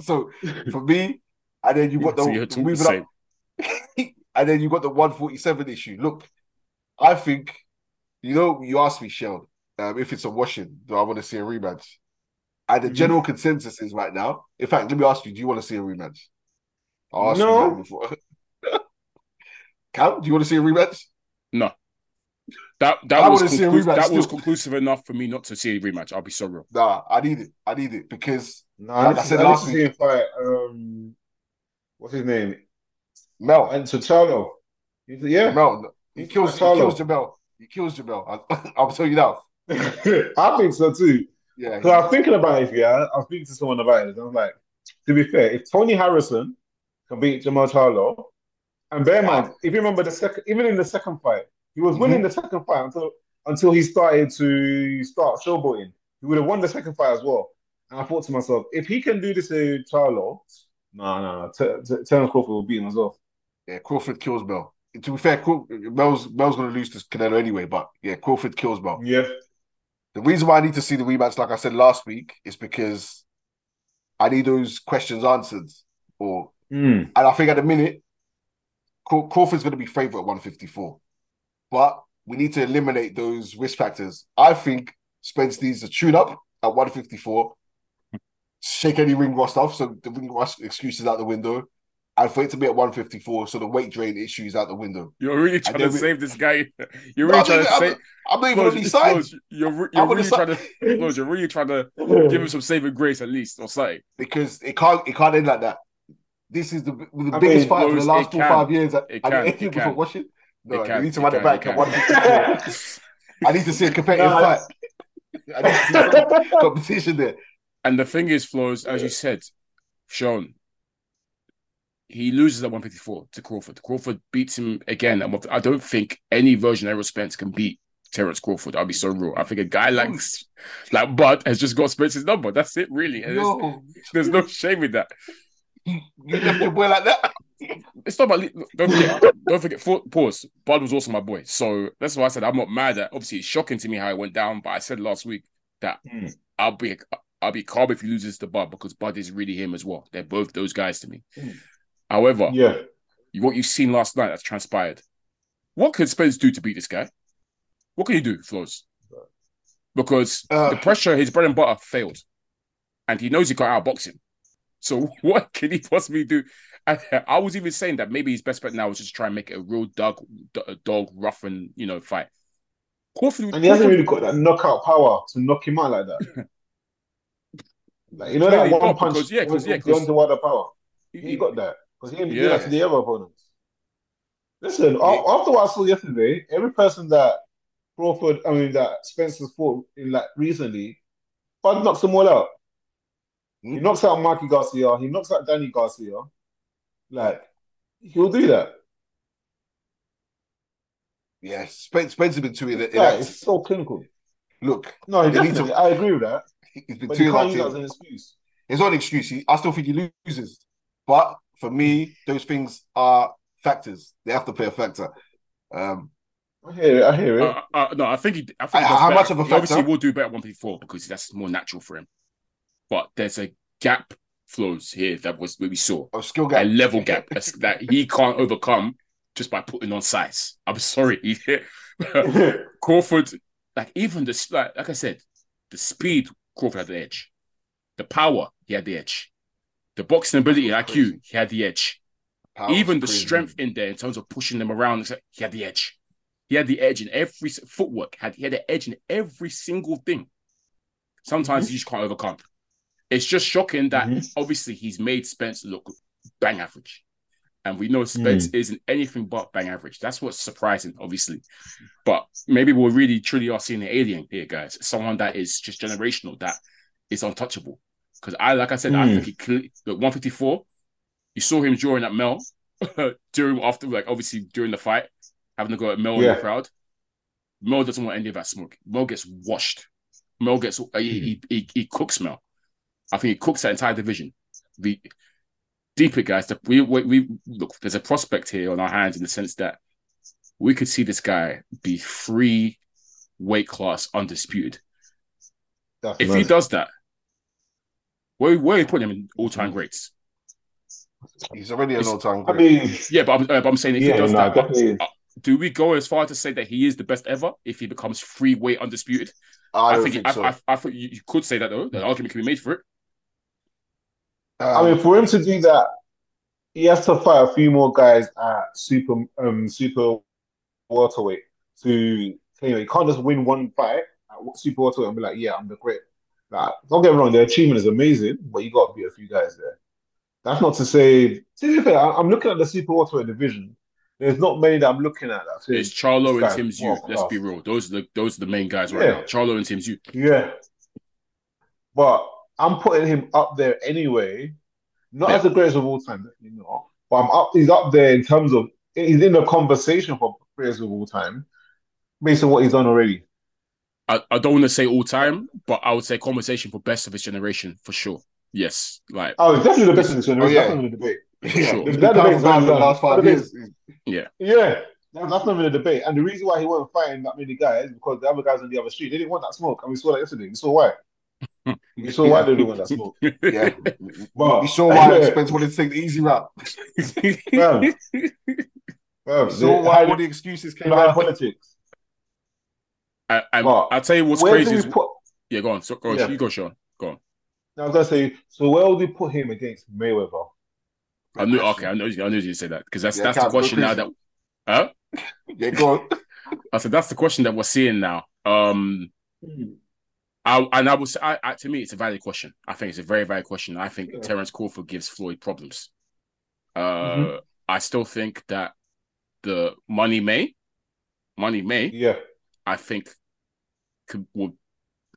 So for me, and then you got the, so you're the moving the up. And then you got the one forty-seven issue. Look, I think, you know, you asked me, Sheld, um, if it's a washing, do I want to see a rematch? And the mm-hmm. general consensus is right now, in fact, let me ask you, do you want to see a rematch? I asked no. you that before. Cam, do you want to see a rematch? No. That that I was conclu- see a rematch that still. was conclusive enough for me not to see a rematch. I'll be so real. Nah, I need it. I need it because, nah, like I, I said last week, I, um, what's his name? Mel and to Charlo, yeah, Mel. He kills, he kills Jermell. He kills Jermell. I, I'll tell you that. I think so too. Yeah. Because I was thinking about it. Yeah, I was speaking to someone about it. And I'm like, to be fair, if Tony Harrison can beat Jermell Charlo, and bear in yeah. mind, if you remember the second, even in the second fight, he was mm-hmm. winning the second fight until until he started to start showboating. He would have won the second fight as well. And I thought to myself, if he can do this to Charlo, no, no, no, Terence Crawford will beat him as well. Yeah, Crawford kills Mel. To be fair, Craw- Mel's, Mel's going to lose to Canelo anyway, but yeah, Crawford kills Mel. Yeah. The reason why I need to see the rematch, like I said last week, is because I need those questions answered. Or mm. And I think at the minute, Craw- Crawford's going to be favourite at one fifty-four. But we need to eliminate those risk factors. I think Spence needs to tune up at one fifty-four, shake any ring rust off, so the ring rust excuse is out the window. and for it to be at one fifty-four, so the weight drain issue is out the window. You're really trying to we... save this guy. You're really no, trying to I'm, save. I'm not even on these sides. You're, you're really trying to. Floyd, you're really trying to give him some saving grace at least, or something. Because it can't. It can't end like that. This is the, the I biggest mean, fight Floyd, of the last four five years. It I can. Mean, if you before watching, no, you need to run it, it back at one fifty-four. I need to see a competitive no, fight. I need to see some competition there. And the thing is, Floyd, as you said, Sean, he loses at one fifty-four to Crawford. Crawford beats him again. I don't think any version of Errol Spence can beat Terence Crawford. I'll be so real. I think a guy like, like Bud has just got Spence's number. That's it, really. And no. There's no shame in that. You left your boy like that? It's not about... Don't forget, don't forget for, pause. Bud was also my boy. So that's why I said I'm not mad at... Obviously, it's shocking to me how it went down, but I said last week that mm. I'll be... I'll be calm if he loses to Bud, because Bud is really him as well. They're both those guys to me. Mm. However, yeah, what you've seen last night that's transpired. What could Spence do to beat this guy? What can you do, Flows? Because uh, the pressure, his bread and butter, failed. And he knows he can't outbox him. So what can he possibly do? I, I was even saying that maybe his best bet now is just try and make it a real dog, dog rough and, you know, fight. Crawford, and he Crawford, hasn't really got that knockout power to knock him out like that. Like, you know that one punch because, yeah, because, yeah, the underwater power. He, he got that because he didn't yeah. do that to the other opponents. Listen, yeah. after what I saw yesterday, every person that Crawford, I mean that Spence has fought in like recently, Bud knocks them all out. Mm-hmm. He knocks out Mikey Garcia. He knocks out Danny Garcia. Like he'll do that. Yeah, Spence. Spence has been too in it. Yeah, it's so clinical. Look, no, he definitely. To... I agree with that. He's been but too he can't an excuse. It's not an excuse. He, I still think he loses. But for me, those things are factors. They have to play a factor. Um, I hear it. I hear it. Uh, uh, no, I think he. I think I, how better. Much of a factor? He obviously will do better one P four because that's more natural for him. But there's a gap, Flows here that was where we saw a oh, skill gap, a level gap that he can't overcome just by putting on size. I'm sorry, Crawford. Like even the like, like I said, the speed. Crawford had the edge. The power, he had the edge. The boxing ability, I Q, he had the edge. Power's Even the crazy. Strength in there in terms of pushing them around, he had the edge. He had the edge in every footwork. Had he had the edge in every single thing. Sometimes mm-hmm. you just can't overcome. It's just shocking that mm-hmm. obviously he's made Spence look bang average. And we know Spence mm. isn't anything but bang average. That's what's surprising, obviously. But maybe we really, truly are seeing an alien here, guys. Someone that is just generational, that is untouchable. Because I, like I said, mm. I think he clearly, look, one fifty-four, you saw him drawing at Mel, during, after, like, obviously during the fight, having to go at Mel yeah. in the crowd. Mel doesn't want any of that smoke. Mel gets washed. Mel gets, mm. he, he, he cooks Mel. I think he cooks that entire division. The, Deeper, guys. We, we, we look. There's a prospect here on our hands in the sense that we could see this guy be free weight class undisputed. Definitely. If he does that, where where are you putting him in all time greats? He's already an all time great. I mean, yeah, but I'm, uh, but I'm saying if yeah, he does no, that, definitely. Do we go as far to say that he is the best ever if he becomes free weight undisputed? I, I think, think so. I, I, I think you could say that though. That argument can be made for it. Um, I mean, for him to do that, he has to fight a few more guys at super, um, super welterweight to claim it. He can't just win one fight at super welterweight and be like, "Yeah, I'm the great." Like, don't get me wrong, the achievement is amazing, but you got to beat a few guys there. That's not to say. To be fair, I'm looking at the super welterweight division. There's not many that I'm looking at. That it's Charlo and Tim Tszyu. Let's be real; those are the those are the main guys right yeah. now. Charlo and Tim Tszyu. Yeah, but. I'm putting him up there anyway, not yeah. as the greatest of all time, you know. But I'm up. He's up there in terms of he's in the conversation for greatest of all time, based on what he's done already. I, I don't want to say all time, but I would say conversation for best of his generation for sure. Yes, like oh, it's definitely the best of his generation. Oh, yeah. That's not even a debate. Yeah, sure. that debate's been the last five years. Yeah, yeah, that's not even a debate. And the reason why he wasn't fighting that many guys is because the other guys on the other street they didn't want that smoke, and we saw that yesterday. We saw why. You saw why they do that smoke. Yeah, but, you saw why yeah. Spence wanted to take the easy route. Bam. Bam. You saw why all the excuses came out of politics. I, I, but, I'll tell you what's crazy. Is, put... Yeah, go on. So, go on. Yeah. You go, Sean. Go on. Now I was gonna say, so where would we put him against Mayweather? I knew. Okay, I know. I knew you say that because that's yeah, that's the question now. That huh? Yeah, go on. I said that's the question that we're seeing now. Um, I and I was I, I to me it's a valid question. I think it's a very valid question. I think yeah. Terence Crawford gives Floyd problems. Uh, mm-hmm. I still think that the money may, money may. Yeah, I think could would.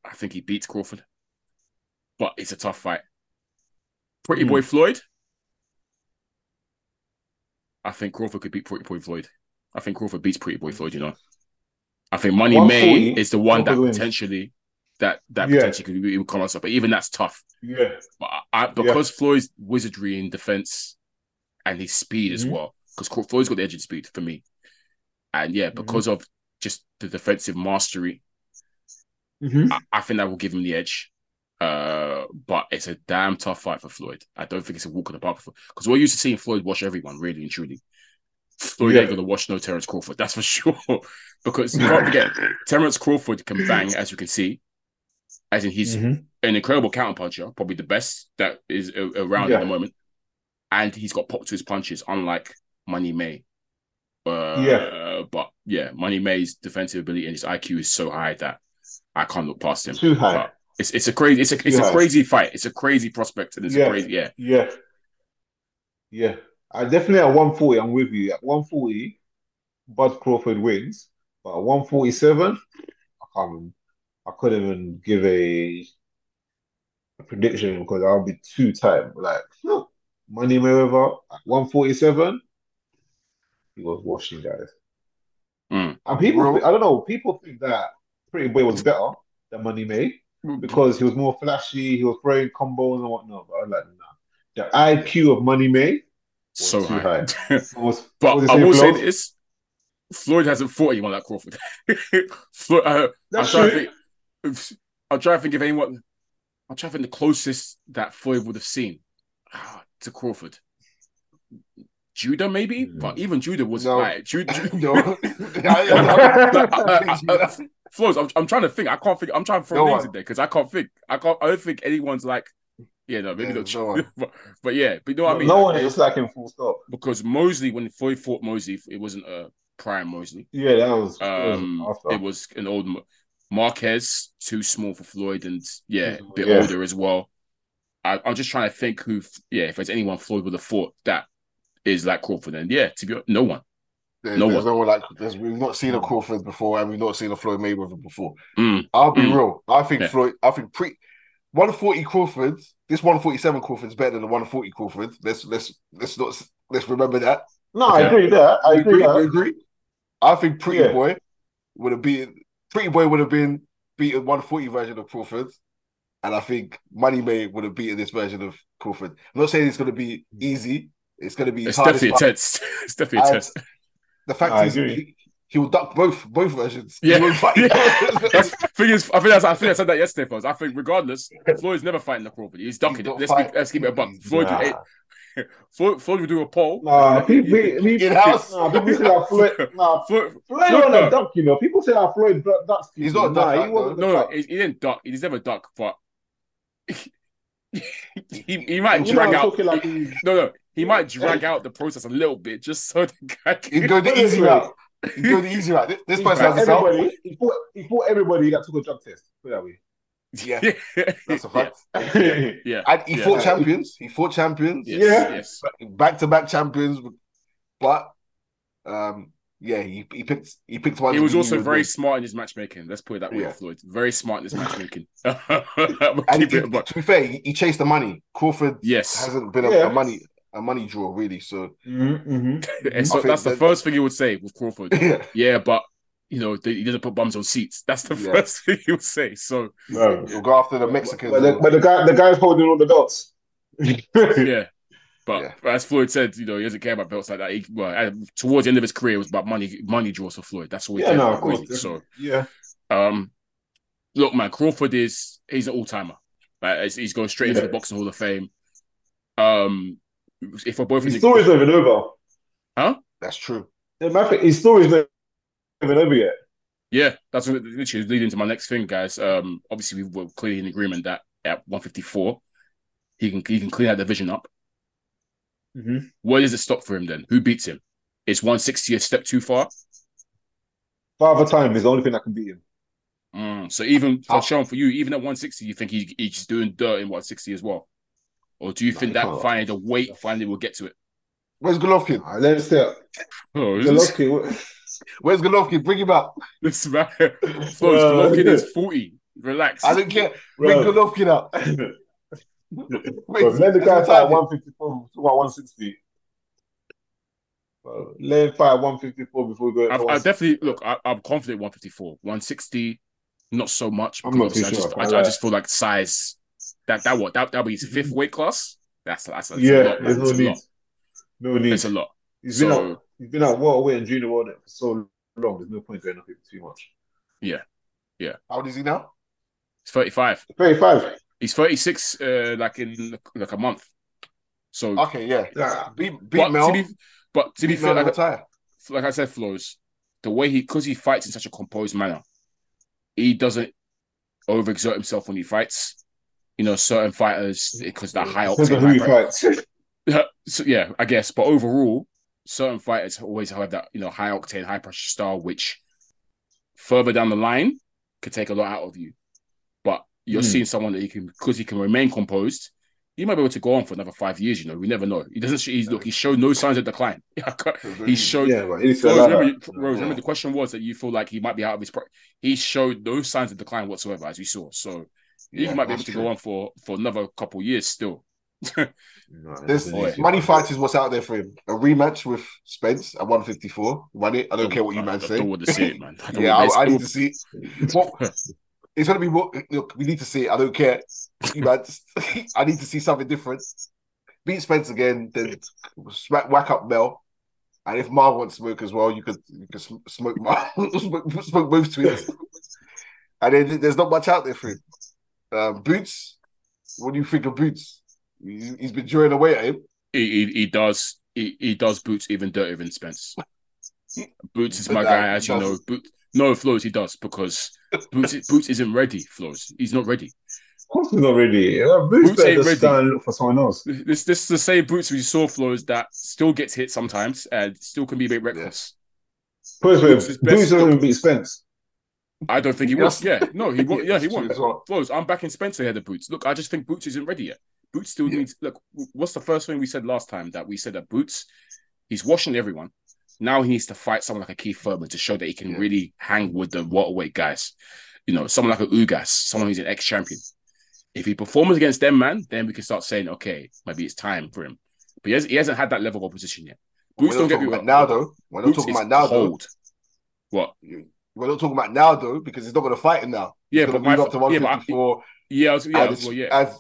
I think he beats Crawford, but it's a tough fight. Pretty mm. Boy Floyd. I think Crawford could beat Pretty Boy Floyd. I think Crawford beats Pretty Boy Floyd, you know. I think Money May is the one that potentially that, that yeah. potentially could be come us up, but even that's tough. Yeah. But I, because yeah. Floyd's wizardry in defense and his speed mm-hmm. as well, because Floyd's got the edge in speed for me. And yeah, because mm-hmm. of just the defensive mastery, mm-hmm. I, I think that will give him the edge. Uh, but it's a damn tough fight for Floyd. I don't think it's a walk in the park for because we're used to seeing Floyd wash everyone, really and truly. Floyd yeah. ain't gonna wash no Terence Crawford, that's for sure. Because you can't forget, Terence Crawford can bang, as we can see, as in he's mm-hmm. an incredible counterpuncher, probably the best that is a- around yeah. at the moment. And he's got pop to his punches, unlike Money May. Uh, yeah, but yeah, Money May's defensive ability and his I Q is so high that I can't look past him. Too high. But, It's it's a crazy it's a it's yeah. a crazy fight. It's a crazy prospect and it's yeah. a crazy yeah. Yeah. Yeah. I definitely at one forty, I'm with you. At one forty, Bud Crawford wins. But at one forty-seven, I can't I couldn't even give a, a prediction because I'll be too tight. Like no. Money Mayweather at one forty-seven, he was watching guys. Mm. And people I don't know, people think that Pretty Boy was better than Money May. Because he was more flashy, he was throwing combos and whatnot. But I was like, nah. The I Q of Money May was so too high. high. was, but was I will Floyd? say this: Floyd hasn't fought anyone like Crawford. Floyd, uh, That's true. Try think, I'll try to think of anyone. I'll try to think the closest that Floyd would have seen uh, to Crawford. Judah, maybe, mm. but even Judah was no. like Judah. No. Flows, I'm, I'm trying to think. I can't think. I'm trying to throw no things in there because I can't think. I can't. I don't think anyone's like, yeah, no, maybe yeah, not. No but, but yeah, but you know no, what I mean. No one is like him full stop. Because Mosley, when Floyd fought Mosley, it wasn't a prime Mosley. Yeah, that was. Um, it was, it was an old Marquez, too small for Floyd, and yeah, a bit yeah. older as well. I, I'm just trying to think who. Yeah, if there's anyone Floyd would have fought that is like Crawford, then yeah, to be honest, no one. There, no there's one. no one like there's, we've not seen a Crawford before, and we've not seen a Floyd Mayweather before. Mm. I'll be mm. real. I think yeah. Floyd. I think pre one forty Crawford. This one forty-seven Crawford's better than the one forty Crawford. Let's let's let's not let's remember that. No, okay. I agree with that. I agree. That. We agree. I think Pretty yeah. Boy would have been Pretty Boy would have been beaten one forty version of Crawford, and I think Money May would have beaten this version of Crawford. I'm not saying it's going to be easy. It's going to be. It's definitely a test. It's definitely a test. The fact I is, he, he will duck both both versions. Yeah, yeah. That's, thing is, I think that's, I think I said that yesterday, folks. I think regardless, Floyd's never fighting the Crawford. He's ducking he's it. Let's keep, let's keep it a buck. Floyd, nah. will, Floyd, Floyd will do a poll. Nah, people in house. Nah, people say that Floyd. Nah, Floyd, Floyd, Floyd no. duck. You know, people say that Floyd ducks. He's people. not nah, duck. He wasn't no, no, he didn't duck. He's never duck, but he he might you drag know, out. Like he... No, no. He might drag hey. out the process a little bit just so the guy can He'd go the easy route. He'd go the easy route. This, this person has a he fought, he fought everybody that took a drug test. Put that way. Yeah. yeah. That's a fact. Yeah. yeah. yeah. And he yeah. fought yeah. champions. He fought champions. Yes. Yeah. Yes. Back to back champions. But um, yeah, he, he picked he picked one. He was also very with. smart in his matchmaking. Let's put it that way, yeah. Floyd. Very smart in his matchmaking. we'll and he, it to be fair, he chased the money. Crawford yes. hasn't been yeah. a, a money. A money draw, really. So, mm-hmm. so that's the that... first thing you would say with Crawford. Yeah, yeah but you know they, he doesn't put bums on seats. That's the yeah. first thing you would say. So no. we'll go after the Mexicans. But, but, but the guy, the guy's holding all the belts. yeah, but yeah. as Floyd said, you know he doesn't care about belts like that. He, well, towards the end of his career, it was about money, money draws for Floyd. That's all. He yeah, no, of course. Really. So yeah, um, look, man, Crawford is he's an all timer. Like, he's going straight yeah. into the Boxing Hall of Fame. Um. If we're both his story's not even over. Huh? That's true. His story's not even over yet. Yeah, that's what literally leading to my next thing, guys. Um, obviously we were clearly in agreement that at one fifty-four, he can he can clean that division up. Mm-hmm. Where does it stop for him then? Who beats him? Is one sixty a step too far? Father Time is the only thing that can beat him. Mm, so even, for Sean, for you, even at one sixty, you think he, he's doing dirt in one sixty as well? Or do you no, think that find a weight finally will get to it? Where's Golovkin? All right, let's stay up. Oh, Golovkin. This... Where's Golovkin? Bring him back. This man, Floyd, Golovkin is forty. Relax. I don't care. Bring bro. Golovkin up. Let the guy fight at one fifty-four to one sixty. Bro, let him fight at one fifty-four before we go. I've, I definitely look. I, I'm confident one fifty-four, one sixty, not so much. I'm not too I, sure. just, I, I just feel like size. That that what that that'll be his fifth weight class. That's that's, that's yeah. A lot, there's that's no a need. Lot. No need. It's a lot. He's so, been at he's been at welterweight and junior world for so long. There's no point going up it too much. Yeah, yeah. How old is he now? He's thirty-five. thirty-five. He's thirty-six. Uh, like in like a month. So okay, yeah, yeah. Beat beat Mel. To be, But to be fair, like, like I said, Flowz, the way he, because he fights in such a composed manner, he doesn't overexert himself when he fights. You know, certain fighters, because they're high octane. High so, yeah, I guess. But overall, certain fighters always have that, you know, high octane, high pressure style, which further down the line could take a lot out of you. But you're mm. seeing someone that he can, because he can remain composed. He might be able to go on for another five years. You know, we never know. He doesn't. He's look. He showed no signs of decline. he showed. Yeah, right. Rose, remember, Rose, yeah. remember, the question was that you feel like he might be out of his. Pro he showed no signs of decline whatsoever, as we saw. So yeah, he might be able to true. go on for for another couple of years still. There's boy. money fight is what's out there for him. A rematch with Spence at one fifty-four. Money. I don't, don't care what you man say. I don't want to see it, man. I yeah, I, I need to see it. Well, it's gonna be more. Look, we need to see it. I don't care. You man, just, I need to see something different. Beat Spence again, then smack, whack up Mel. And if Mar wants smoke as well, you could you could smoke Mar, smoke, smoke both tweets. And then there's not much out there for him. Um, Boots, what do you think of Boots? He's, he's been drawing away at him. He he, he does he, he does Boots even dirtier than Spence. Boots is my guy, as you know. Boots. No, Flowz, he does, because Boots, Boots isn't ready, Flowz. He's not ready. Of course he's not ready. Uh, Boots, Boots ain't ready. And look for someone else. This, this is the same Boots we saw, Flowz, that still gets hit sometimes and still can be a bit reckless. Boots doesn't even beat Spence. I don't think he was. Yeah, no, he won. Yeah, he won. Flowz, I'm backing Spence ahead of Boots. Look, I just think Boots isn't ready yet. Boots still yeah. needs... Look, what's the first thing we said last time? That we said that Boots, he's washing everyone. Now he needs to fight someone like a Keith Thurman to show that he can yeah. really hang with the welterweight guys. You know, someone like a Ugas, someone who's an ex-champion. If he performs against them, man, then we can start saying, okay, maybe it's time for him. But he hasn't, he hasn't had that level of opposition yet. Boots don't get me wrong. Now, though. We're not talking about now, though. What? We're not talking about now, though, because he's not going to fight him now. Yeah, but move up to one fifty-four. Yeah, I was, yeah, as, well, yeah. As,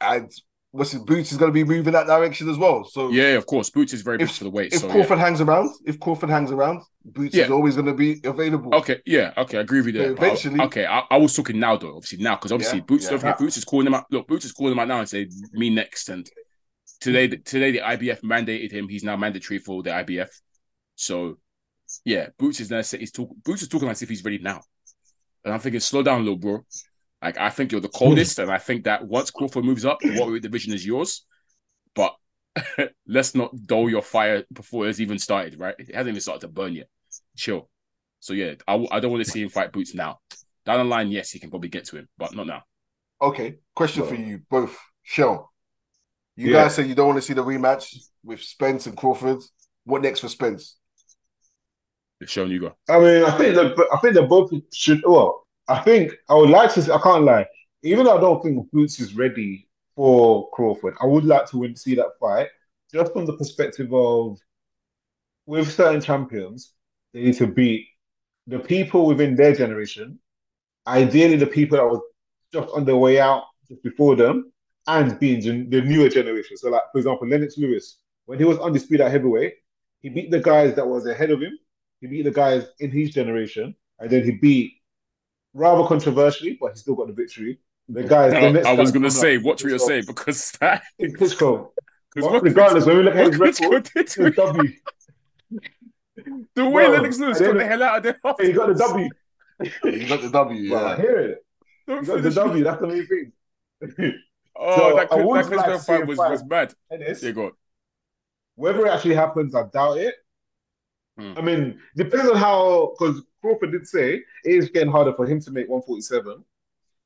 as, What's his, Boots is going to be moving that direction as well. So yeah, of course, Boots is very big for the weight. If so, Crawford yeah. hangs around, if Crawford hangs around, Boots yeah. is always going to be available. Okay, yeah, okay, I agree with you there. Eventually, I, okay, I, I was talking now though, obviously now because obviously yeah, Boots, yeah, don't yeah. Boots is calling him out. Look, Boots is calling him out now and saying me next. And today, today the I B F mandated him. He's now mandatory for the I B F. So yeah, Boots is now he's talk, Boots is talking as if he's ready now, and I'm thinking, slow down, little bro. Like, I think you're the coldest, and I think that once Crawford moves up, the welterweight division is yours. But let's not dull your fire before it's even started, right? It hasn't even started to burn yet. Chill. So, yeah, I, I don't want to see him fight Boots now. Down the line, yes, he can probably get to him, but not now. Okay, question for you both. Shell, you yeah. guys say you don't want to see the rematch with Spence and Crawford. What next for Spence? Shell, you go. I mean, I think that I think they both should... Well, I think I would like to. I can't lie. Even though I don't think Boots is ready for Crawford, I would like to win, see that fight, just from the perspective of, with certain champions, they need to beat the people within their generation. Ideally, the people that were just on their way out just before them, and being the newer generation. So, like for example, Lennox Lewis, when he was undisputed at heavyweight, he beat the guys that was ahead of him. He beat the guys in his generation, and then he beat. Rather controversially, but he's still got the victory. The guys. No, the I was going to say, watch what you're saying, because that is Klitschko. Regardless, when we look at his record, it's a W. The way Lennox Lewis got the hell out of there. Yeah, he got the W. He got the W, yeah. I hear it. He got the W, that's the main thing. Oh, so that Klitschko fight was, was bad. There you go. Whether it actually happens, I doubt it. Mm. I mean, depends on how, because Crawford did say it is getting harder for him to make one forty-seven.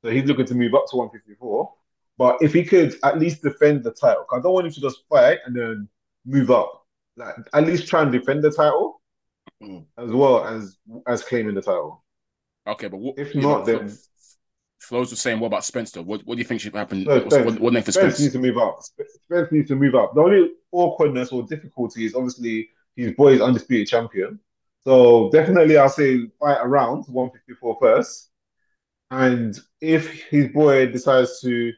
So he's looking to move up to one fifty-four. But if he could at least defend the title, because I don't want him to just fight and then move up. Like, at least try and defend the title mm. as well as as claiming the title. Okay, but what, if not, know, then... Flowz was saying, what about Spence though? What, what do you think should happen? No, Spence, what, what name for Spence? Spence needs to move up. Spence needs to move up. The only awkwardness or difficulty is obviously his boy is undisputed champion. So definitely I'll say fight around one fifty-four first. And if his boy decides to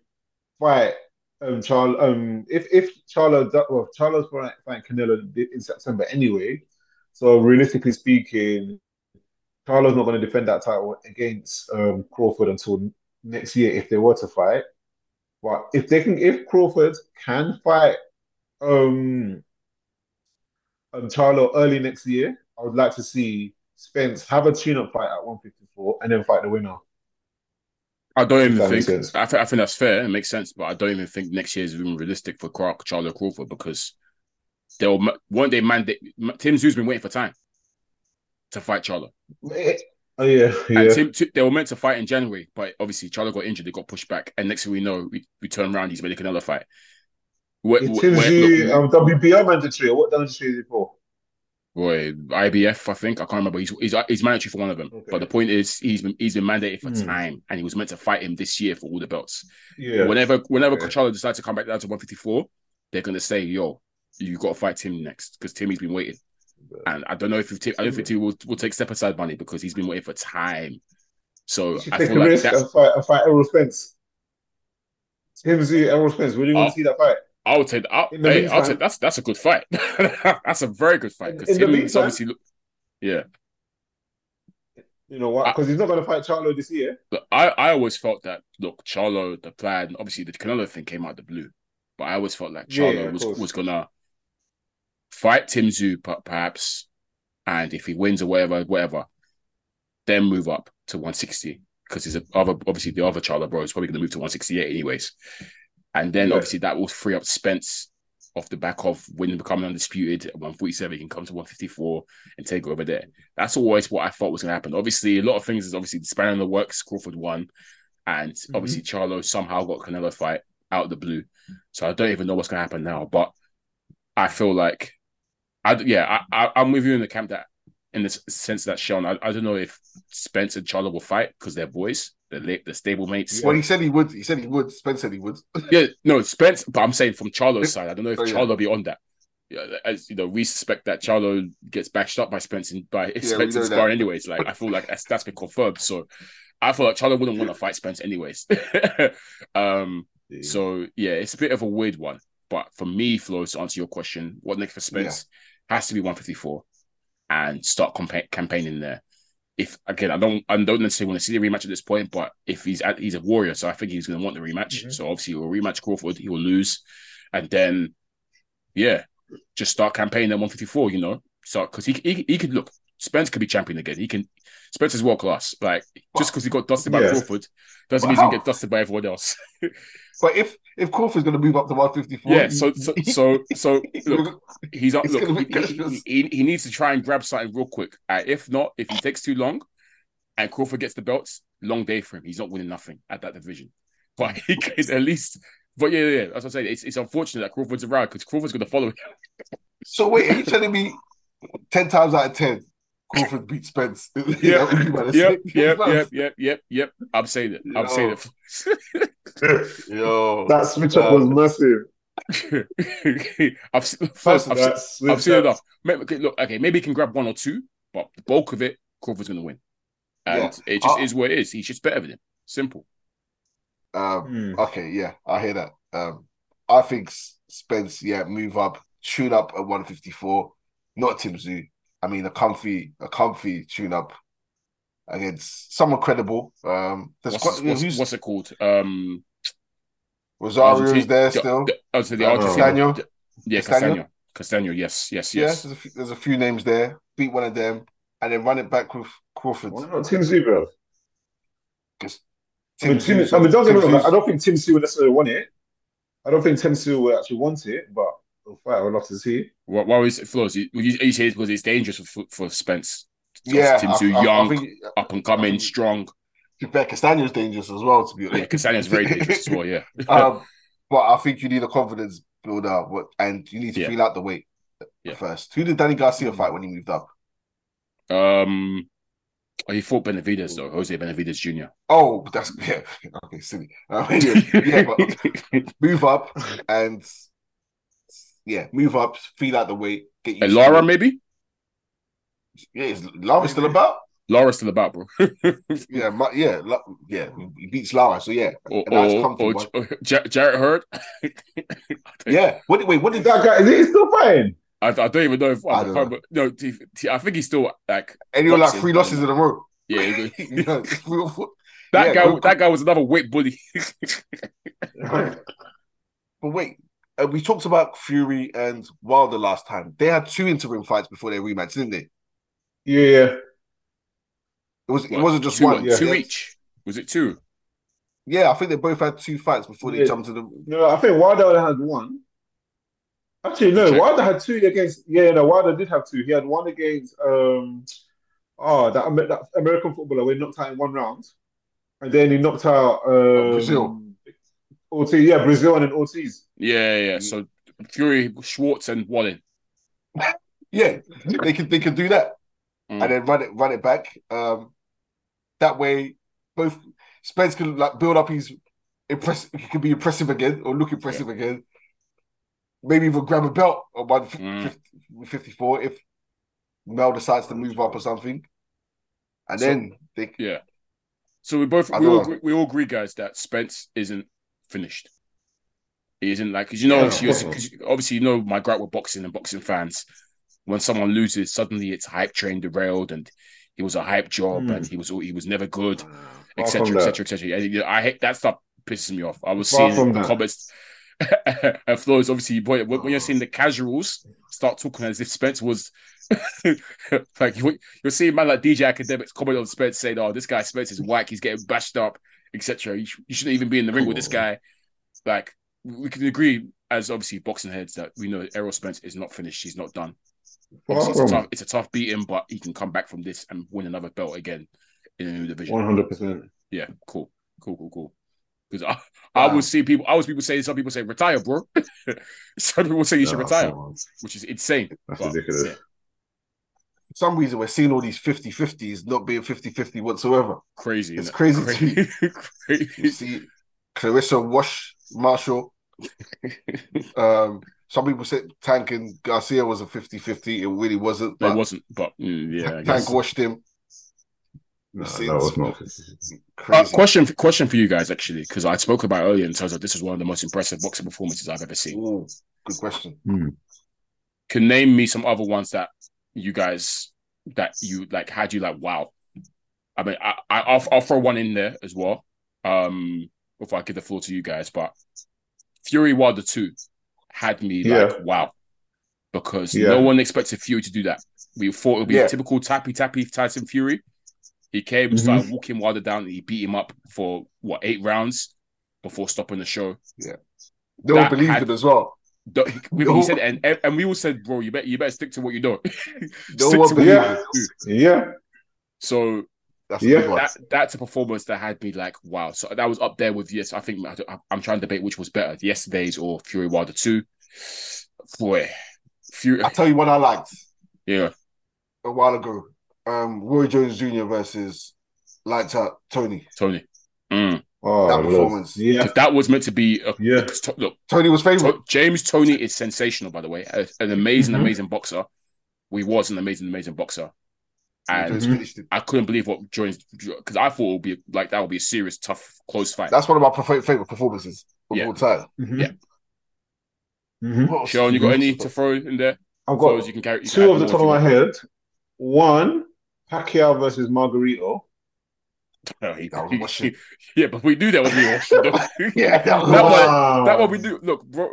fight um Charlo, um if if Charlo well, Charlo's fighting Canelo in September anyway, so realistically speaking, Charlo's not going to defend that title against um, Crawford until next year if they were to fight. But if they can, if Crawford can fight um, um, Charlo early next year, I would like to see Spence have a tune-up fight at one fifty-four and then fight the winner. I don't even think... I, th I think that's fair. It makes sense. But I don't even think next year is even realistic for Charlo Crawford because they'll won't they mandate... Tim Zhu's been waiting for time to fight Charlo. Oh, yeah, yeah. Tim, they were meant to fight in January, but obviously Charlo got injured, they got pushed back, and next thing we know, we, we turn around, he's making another fight. Where, it where, where, you, look, um, W B O mandatory, or what mandatory is it for? Boy, I B F, I think. I can't remember. He's he's, he's mandatory for one of them. Okay. But the point is, he's been he's been mandated for mm. time, and he was meant to fight him this year for all the belts. Yeah. Whenever whenever yeah. Charlo decides to come back down to one fifty-four, they're gonna say, "Yo, you got to fight Tim next," because Timmy's been waiting. And I don't know if I don't think he will will take step aside money because he's been waiting for time. So I feel like that fight, a fight Errol Spence. Tim Zhu, Errol Spence. Would you want to see that fight? I would take that. Hey, I'll take that's that's a good fight. That's a very good fight because Tim is obviously look, yeah. You know what? Because he's not going to fight Charlo this year. Look, I I always felt that look Charlo the plan obviously the Canelo thing came out of the blue, but I always felt like Charlo yeah, was course. was gonna. Fight Tim Zhu, perhaps, and if he wins or whatever, whatever, then move up to one sixty because his other, obviously the other Charlo bro is probably going to move to one sixty-eight anyways, and then yeah. obviously that will free up Spence off the back of winning, becoming undisputed at one forty-seven. He can come to one fifty-four and take over there. That's always what I thought was going to happen. Obviously, a lot of things is obviously spanning the works. Crawford won, and mm-hmm. obviously Charlo somehow got Canelo fight out of the blue. So I don't even know what's going to happen now, but I feel like. I, yeah, I, I, I'm with you in the camp that, in the sense that Sean, I, I don't know if Spence and Charlo will fight because they're boys, they're, they're stable mates. Well, he said he would. He said he would. Spence said he would. Yeah, no, Spence, but I'm saying from Charlo's side, I don't know if oh, Charlo yeah. be on that. Yeah, as you know, we suspect that Charlo gets bashed up by Spence and by yeah, Spence and sparring anyways. Like I feel like that's, that's been confirmed. So I feel like Charlo wouldn't want to fight Spence anyways. um, yeah. So yeah, it's a bit of a weird one. But for me, Flo, to answer your question, what next for Spence yeah. has to be one fifty-four and start campa campaigning there. If again, I don't, I don't necessarily want to see the rematch at this point, but if he's at, he's a warrior, so I think he's going to want the rematch. Mm-hmm. So obviously, he will rematch Crawford, he will lose, and then yeah, just start campaigning at one fifty-four. You know, so because he, he he could look, Spence could be champion again. He can. Spence is world class. Like what? Just because he got dusted by yeah. Crawford doesn't wow. mean he can get dusted by everyone else. But if if Crawford's going to move up to one fifty-four, yeah. So so so, so look, he's up. Look, he, he, he needs to try and grab something real quick. Uh, if not, if he takes too long, and Crawford gets the belts, long day for him. He's not winning nothing at that division. But he can at least. But yeah, yeah. As I say, it's it's unfortunate that Crawford's around because Crawford's going to follow him. So wait, are you telling me ten times out of ten? Crawford beat Spence. Yeah, yep, yep, yep, yep, yep, yep. I'm saying it. I'm saying it. Yo, that switch up was massive. I've first, I've, I've seen enough. Okay, look, okay, maybe he can grab one or two, but the bulk of it, Crawford's going to win, and yeah. it just uh, is what it is. He's just better than him. Simple. Um. Mm. Okay. Yeah, I hear that. Um. I think Spence. Yeah, move up, tune up at one fifty-four. Not Tim Zhu. I mean, a comfy, a comfy tune-up against someone credible. Um, what's, quite, what's, what's it called? Um, Rosario is there the, still. The, oh, so the uh, Argentino. Castaño. Yeah, Castaño. Castaño, yes, yes, yes. Yeah, there's, a, there's a few names there. Beat one of them and then run it back with Crawford. Why not Tim Zhu, bro? I mean, Tim, I, mean, don't Tim I don't think Tim Zhu would necessarily want it. I don't think Tim Zhu would actually want it, but fight I would love to see. What? Why is Flows? Are you saying because it's dangerous for for Spence? Yeah, Tim's too I, young, I think, up and coming, I mean, strong. To be fair, Castaña's dangerous as well. To be honest, yeah, Castaña's very dangerous as well. Yeah, um, but I think you need a confidence builder, and you need to yeah. feel out the weight yeah. first. Who did Danny Garcia fight when he moved up? Um. Oh, he fought Benavidez though, Jose Benavidez Junior Oh, that's yeah. Okay, silly. Um, yeah, yeah, but move up and yeah, move up. Feel out the weight. Get you. And Lara, maybe. Yeah, is Lara still about? Lara's still about, bro. yeah, my, yeah, yeah. He beats Lara, so yeah. Or, or, or, or J- Jarrett Hurd. yeah. What? Wait, what did that guy? Is he still fighting? I, I don't even know if I, I, know. But, no, he, he, I think he's still like. And you're like three losses in a row. Yeah, you know, that yeah, guy. Go, that guy was another weight bully. But wait, uh, we talked about Fury and Wilder last time. They had two interim fights before their rematch, didn't they? Yeah. It was. It what, wasn't just two, one. Yeah. Two each. Was it two? Yeah, I think they both had two fights before yeah. they jumped to the. No, I think Wilder had one. Actually, no, Check. Wilder had two against... Yeah, no, Wilder did have two. He had one against... Um, oh, that, that American footballer where he knocked out in one round. And then he knocked out... Um, Brazil. Ortiz, yeah, Brazil and then Ortiz. Yeah, yeah. So, Fury, Schwartz and Wallin. yeah, they can, they can do that. Mm. And then run it run it back. Um, that way, both... Spence can like build up his... Impress- he can be impressive again or look impressive yeah. again. Maybe even grab a belt at one fifty-four mm. if Mel decides to move up or something. And so, then they... Yeah. So we both... We all, agree, we all agree, guys, that Spence isn't finished. He isn't like... Because you know, yeah, obviously, yeah. Cause obviously, you know, my gripe with boxing and boxing fans, when someone loses, suddenly it's hype train derailed and he was a hype job mm. and he was he was never good, et cetera, et cetera, et cetera. I hate... That stuff pisses me off. I was Far seeing the that. comments... And Flows, obviously, you boy, when you're seeing the casuals start talking as if Spence was like, you, you're seeing man like D J Academics comment on Spence saying, "Oh, this guy Spence is whack. He's getting bashed up, et cetera. You, sh- you shouldn't even be in the ring with this guy." Like, we can agree as obviously boxing heads that we know Errol Spence is not finished. He's not done. It's a, tough, it's a tough beating, but he can come back from this and win another belt again in a new division. One hundred percent. Yeah. Cool. Cool. Cool. Cool. Because I, wow. I would see people, I was people saying, some people say, "Retire, bro." Some people say you no, should retire, which is insane. That's but, ridiculous. Yeah. For some reason, we're seeing all these fifty-fifties not being fifty-fifty whatsoever. Crazy. It's crazy, crazy to me. Crazy. You see Clarissa Wash Marshall. um, some people said Tank and Garcia was a fifty-fifty. It really wasn't. But it wasn't, but mm, yeah. Tank I guess. washed him. No, that was not crazy. Uh, question, question for you guys, actually, because I spoke about earlier in terms of this is one of the most impressive boxing performances I've ever seen. Ooh, good question. Mm. Can name me some other ones that you guys that you like had you like wow. I mean, I, I I'll, I'll throw one in there as well. Um, before I give the floor to you guys, but Fury Wilder two had me yeah. like wow, because yeah. no one expected Fury to do that. We thought it would be yeah. a typical tappy tappy Tyson Fury. He came, started mm-hmm. walking Wilder down, and he beat him up for, what, eight rounds before stopping the show. Yeah. No one believed had, it as well. The, he, no. he said, and, and we all said, bro, you better, you better stick to what you know. No one believed it. Yeah. So That's yeah. that, that's a performance that had me like, wow. So that was up there with, yes, I think, I, I'm trying to debate which was better, yesterday's or Fury Wilder two. Boy. Fury. I'll tell you what I liked. Yeah. A while ago. Um, Roy Jones Junior versus Lights Out Tony. Tony, mm. oh, that performance. Yeah, that was meant to be. A, yeah, to, look, Tony was favorite. To, James Tony is sensational, by the way. A, an amazing, mm-hmm. amazing boxer. We was an amazing, amazing boxer, and mm-hmm. I couldn't believe what Jones because I thought it would be like that would be a serious, tough, close fight. That's one of my favorite performances of yeah. all time. Mm-hmm. Yeah. Mm-hmm. Sean, you got any to throw in there? I've got so you can carry, you two can off the top of my head. One. Pacquiao versus Margarito. No, he, that was he, he, yeah, but we knew that was real. yeah, that, was, that, one, that one we knew. Look, bro,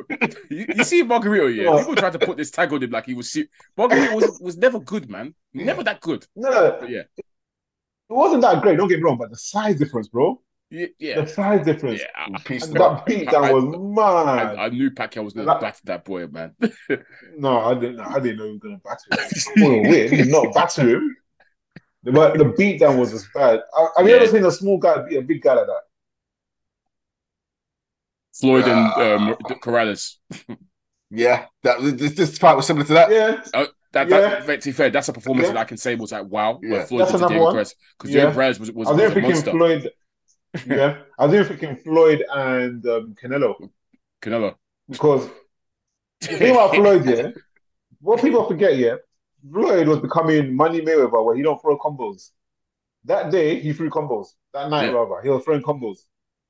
you, you see Margarito, yeah? What? People tried to put this tag on him like he was... Se- Margarito was, was never good, man. Yeah. Never that good. No, but yeah. It wasn't that great, don't get me wrong, but the size difference, bro. Yeah, the size difference. Yeah, that beatdown was mad. I, I knew Pacquiao was going to batter that boy, man. No, I didn't. I didn't know he was going to batter him. What a win! Did not batter him. But the beatdown was as bad. I, have you yeah. ever seen a small guy beat a big guy like that? Floyd and uh, um, Corrales. Yeah, that this, this fight was similar to that. Yeah. Uh, That, yeah. that, to be fair, that's a performance yeah. that I can say was like, wow. Yeah. Floyd that's did another one. Because yeah. Diego was, was, I was a monster. Floyd, yeah, I was thinking Floyd and um, Canelo. Canelo. Because the thing about Floyd, yeah, what people forget, yeah, Floyd was becoming Money Mayweather where he don't throw combos. That day, he threw combos. That night, yeah. rather. He was throwing combos.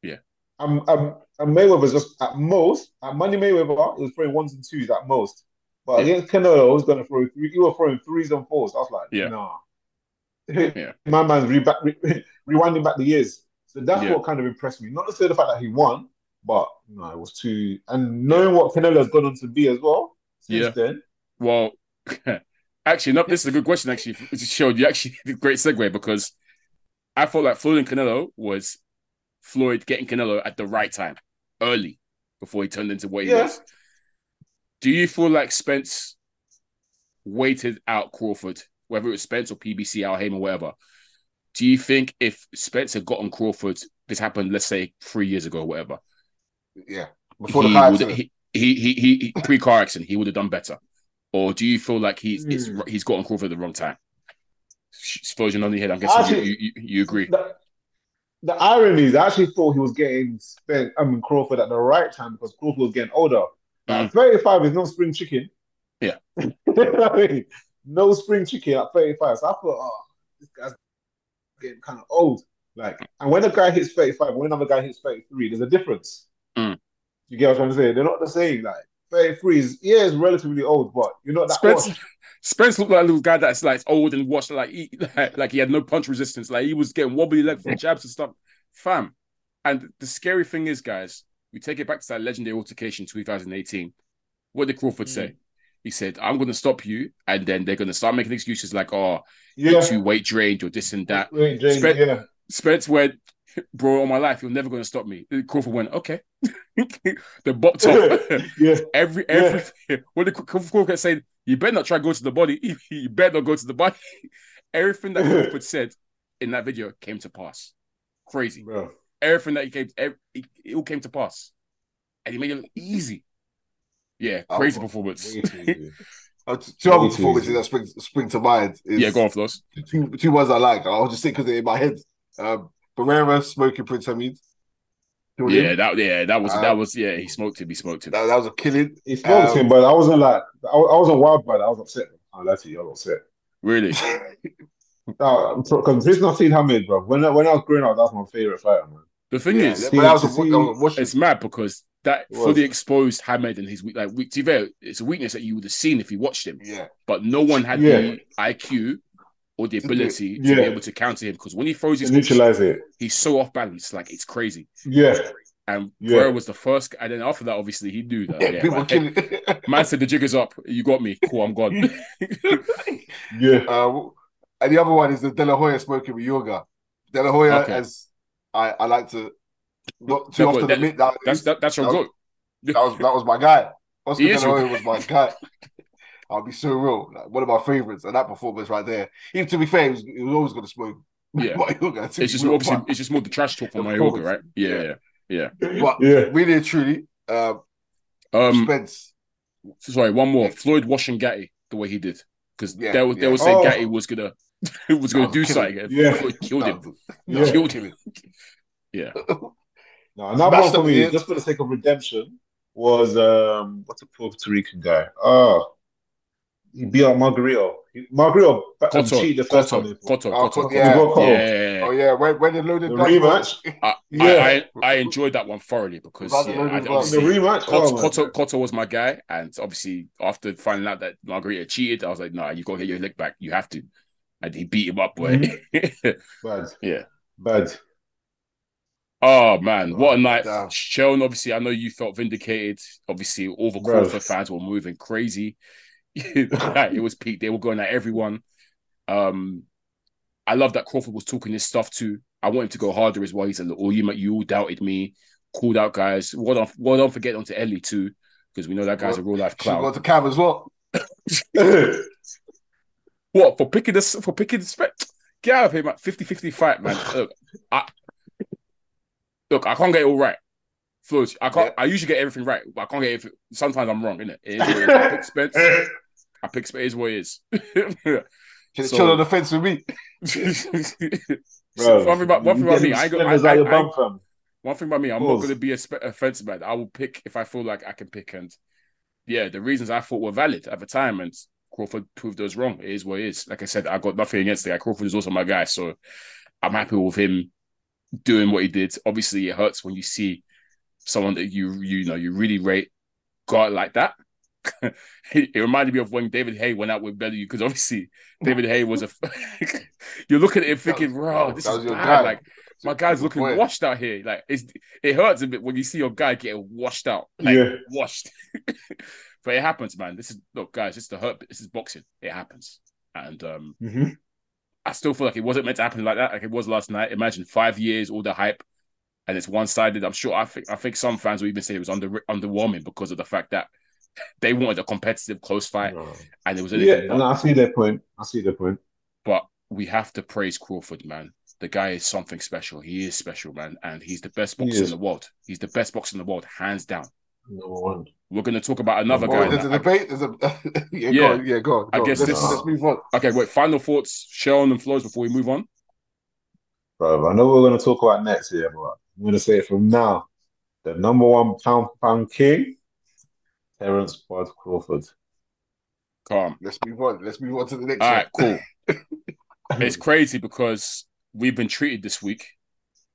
Yeah. And, and, and Mayweather's just at most, at Money Mayweather, he was throwing ones and twos at most. But yeah. against Canelo, I was going to throw. You were throwing threes and fours. I was like, yeah. nah. Yeah. My man's re re rewinding back the years. So that's yeah. what kind of impressed me. Not necessarily the fact that he won, but no, it was too. And knowing what Canelo has gone on to be as well since yeah. then. Well, actually, no. This is a good question. Actually, it showed you actually a great segue because I felt like Floyd and Canelo was Floyd getting Canelo at the right time, early before he turned into what he yeah. was. Do you feel like Spence waited out Crawford, whether it was Spence or P B C, Al Haymon, whatever? Do you think if Spence had gotten Crawford, this happened, let's say, three years ago, whatever? Yeah, before he the car accident. He, he, he, he, he pre-car accident, he would have done better. Or do you feel like he's, mm. it's, he's gotten Crawford at the wrong time? Explosion on the head, I'm guessing actually, you, you, you agree. The, the irony is I actually thought he was getting Spence, I mean, Crawford at the right time because Crawford was getting older. At thirty-five is no spring chicken. Yeah. I mean, no spring chicken at thirty-five. So I thought, oh, this guy's getting kind of old. Like, and when a guy hits thirty-five, when another guy hits thirty-three, there's a difference. Mm. You get what I'm saying? They're not the same. Like, thirty-three is, yeah, it's relatively old, but you're not that Spence, old. Spence looked like a little guy that's like old and washed, like he, like, like he had no punch resistance. Like, he was getting wobbly leg from jabs and stuff. Fam. And the scary thing is, guys, we take it back to that legendary altercation two thousand eighteen. What did Crawford mm. say? He said, I'm going to stop you, and then they're going to start making excuses like, oh, yeah. you're too weight drained or this and that. Drained, Spence, yeah. Spence went, bro, all my life, you're never going to stop me. Crawford went, okay. The bot top. yeah. Every, every, yeah. What did Crawford say? You better not try to go to the body. You better not go to the body. Everything that Crawford said in that video came to pass. Crazy. Bro. Everything that he came, every, it all came to pass, and he made it look easy. Yeah, crazy oh, performance. uh, two other performances that spring, spring to mind. Is yeah, go on, Floss. Two, two ones I like. I'll just say because they're in my head. Um, Barrera smoking Prince Hamid. Yeah, him. that yeah that was um, that was yeah he smoked him. He smoked him. That, that was a killing. He smoked um, him, but I wasn't like I, I wasn't wild by that. I was upset. I lied to you. I was upset. Really. Because no, he's not seen Hamid, bro. When I, when I was growing up, that was my favorite fighter, man. The thing yeah, is, yeah, was, it's mad because that fully exposed Hamid and his weak, like weak. It's a weakness that you would have seen if you watched him. Yeah, but no one had yeah. the I Q or the ability yeah. to be able to counter him because when he throws his neutralize it, he's so off balance. Like it's crazy. Yeah. And yeah. Guerrero was the first, and then after that, obviously, he knew that. Yeah, yeah, people man, hey, man said the jig is up. You got me. Cool, I'm gone. yeah. Uh, And the other one is the De La Hoya smoking with Ugas. De La Hoya, okay. as I, I like to not too no, often that, admit that that's that, that's your that goat. Was, that was that was my guy. Oscar De La Hoya was my guy. I'll be so real, like, one of my favorites, and that performance right there. Even to be fair, he was, he was always going to smoke. Yeah, Ugas, it's just real, obviously it's just more the trash talk from Ugas, right? Yeah, yeah, yeah. But yeah. really and truly, uh, um, Spence. Sorry, one more. Yeah. Floyd washing Gatti the way he did because yeah, they would yeah. they would say oh. Gatti was gonna. Who was going to do something? Yeah, killed him. Yeah. Killed him. Yeah. No, and that one for me, just for the sake of redemption, was um, what's a Puerto Rican guy? Oh, he beat out Margarito. Margarito cheated the first time. Cotto, Cotto, yeah, oh yeah. When when they loaded the rematch, yeah, I enjoyed that one thoroughly because the rematch, Cotto, Cotto was my guy, and obviously after finding out that Margarito cheated, I was like, no, you got to get your leg back. You have to. And he beat him up, boy. Mm-hmm. Bad. Yeah. Bad. Oh, man. Oh, what a night. Damn. Sheldon, obviously, I know you felt vindicated. Obviously, all the Crawford fans were moving crazy. It was peak. They were going at everyone. Um, I love that Crawford was talking his stuff too. I want him to go harder as well. He said, "Oh, you you all doubted me," called out guys. Well, don't well don't forget onto Ellie too, because we know that guy's well, a real life clown. Got to Cam as well. What for picking this for picking this? Get out of here, man! fifty fifty fight, man. Look, I look, I can't get it all right. Floyd, I can't. Yeah. I usually get everything right, but I can't get everything. Sometimes I'm wrong, innit? It is what it is. I pick Spence. I pick Spence. It is what it is. Just so, chill on the fence with me. Bro, one thing about, one thing about me, I ain't go, I, I, I, I, one thing about me, I'm not going to be a, a fence man. I will pick if I feel like I can pick, and yeah, the reasons I thought were valid at the time, and Crawford proved us wrong. It is what it is. Like I said, I got nothing against the guy. Crawford is also my guy, so I'm happy with him doing what he did. Obviously, it hurts when you see someone that you you know you really rate guard like that. It reminded me of when David Haye went out with Bellew, because obviously David Haye was a. You're looking at him thinking, "Wow, this is bad." Guy. Like it's my guy's looking point. washed out here. Like it's it hurts a bit when you see your guy getting washed out, like yeah. washed. But it happens, man. This is look, guys. It's the hurt. This is boxing. It happens, and um, mm-hmm. I still feel like it wasn't meant to happen like that. Like it was last night. Imagine five years, all the hype. And it's one-sided. I'm sure. I think. I think some fans will even say it was under underwhelming because of the fact that they wanted a competitive, close fight, no. and it was. Yeah, no, I see their point. I see their point. But we have to praise Crawford, man. The guy is something special. He is special, man, and he's the best boxer in the world. He's the best boxer in the world, hands down. Number one. We're going to talk about another well, guy. There's now. a debate. There's a... yeah, yeah. Go on, yeah, go on. Go I guess on. This. Let's, let's move on. Okay, wait. Final thoughts, Sean and Floyd, before we move on. Bro, I know we're going to talk about next year, but. I'm going to say it from now. The number one pound pound king, Terence Bud Crawford. Calm. Let's move on. Let's move on to the next one. All right, cool. It's crazy because we've been treated this week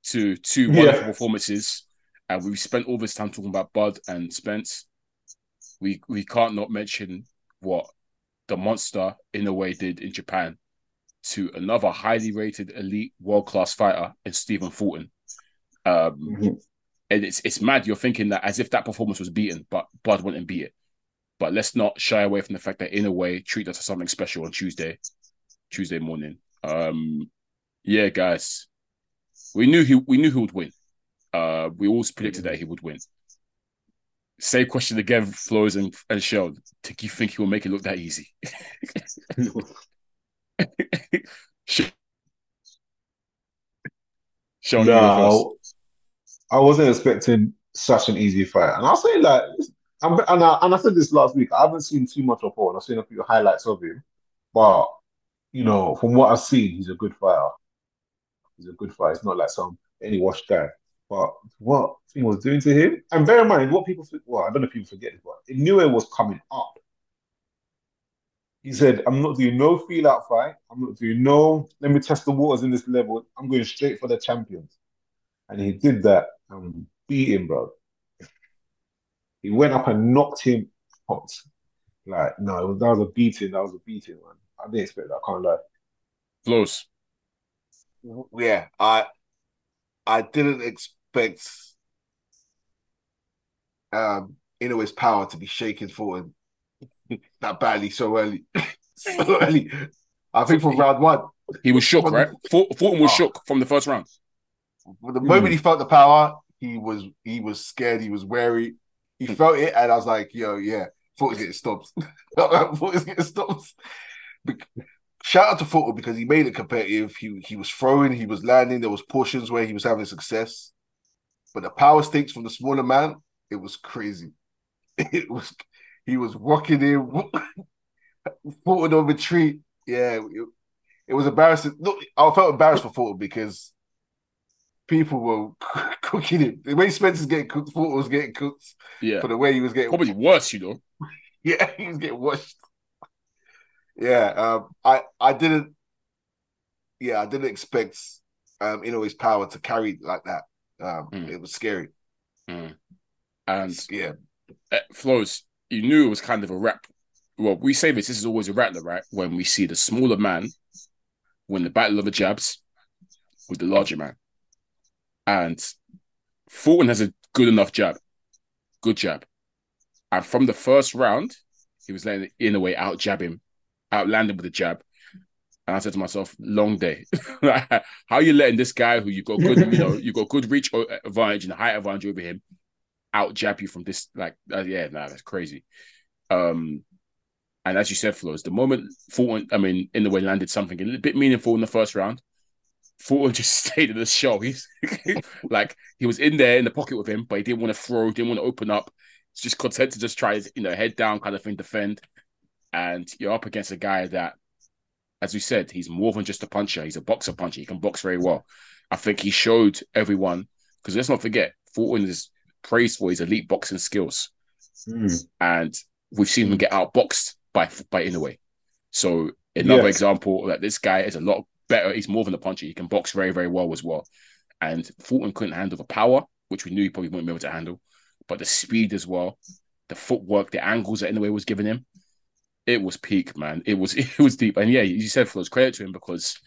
to two wonderful yeah. performances, and we've spent all this time talking about Bud and Spence. We we can't not mention what the monster Inoue did in Japan to another highly rated elite world-class fighter in Stephen Fulton. Um, mm-hmm. And it's it's mad. You're thinking that as if that performance was beaten, but Bud wouldn't beat it. But let's not shy away from the fact that Inoue treated us to something special on Tuesday, Tuesday morning. Um, yeah, guys, we knew he we knew he would win. Uh, we all predicted mm-hmm. that he would win. Same question again, Flowz and and Shell. Do you think he will make it look that easy? Sean, no, I wasn't expecting such an easy fight, and I'll say like, I'm, and I and I said this last week. I haven't seen too much of Paul. I've seen a few highlights of him, but you know, from what I've seen, he's a good fighter. He's a good fighter. It's not like some any washed guy. But what he was doing to him, and bear in mind what people, well, I don't know if people forget this, but Inoue was coming up. He said, I'm not doing no feel-out fight. I'm not doing no, let me test the waters in this level. I'm going straight for the champions. And he did that and beat him, bro. He went up and knocked him out. Like, no, it was, that was a beating. That was a beating, man. I didn't expect that. I can't lie. Close. Yeah, I I didn't expect um, Inoue's power to be shaken forward. That badly so early. so early. I think from round one. He was shook, right? Fulton was oh. shook from the first round. From the moment mm. he felt the power, he was he was scared, he was wary. He mm. felt it, and I was like, yo, yeah, Fulton's getting stopped. Fulton's getting stopped. Shout out to Fulton because he made it competitive. He, he was throwing, he was landing. There was portions where he was having success. But the power stinks from the smaller man, it was crazy. It was... He was walking in, Fulton on retreat. Yeah, it, it was embarrassing. Look, I felt embarrassed for Fulton because people were cooking him. The way Spence is getting cooked, Fulton was getting cooked. Yeah, for the way he was getting probably worse, you know. Yeah, he was getting washed. Yeah, um, I I didn't. Yeah, I didn't expect um, Inoue's power to carry like that. Um, mm. It was scary. Mm. And yeah, it flows. You knew it was kind of a wrap. Well, we say this, this is always a rattler, right? When we see the smaller man win the battle of the jabs with the larger man. And Fulton has a good enough jab. Good jab. And from the first round, he was letting Inoue out jab him, outland him with a jab. And I said to myself, long day. How are you letting this guy who you got good, you know, you got good reach advantage and height advantage over him out jab you from this? Like, uh, yeah, nah, that's crazy. Um, and as you said, Flowz, the moment Fulton, I mean, in the way landed something a little bit meaningful in the first round, Fulton just stayed in the show. He's like, he was in there in the pocket with him, but he didn't want to throw, didn't want to open up. He's just content to just try his, you know, head down kind of thing, defend. And you're up against a guy that, as we said, he's more than just a puncher. He's a boxer puncher. He can box very well. I think he showed everyone, because let's not forget, Fulton is praised for his elite boxing skills. Mm. And we've seen him get outboxed by, by Inoue. So another yes. example that this guy is a lot better. He's more than a puncher. He can box very, very well as well. And Fulton couldn't handle the power, which we knew he probably wouldn't be able to handle, but the speed as well, the footwork, the angles that Inoue was giving him. It was peak, man. It was it was deep. And yeah, you said Flowz, credit to him, because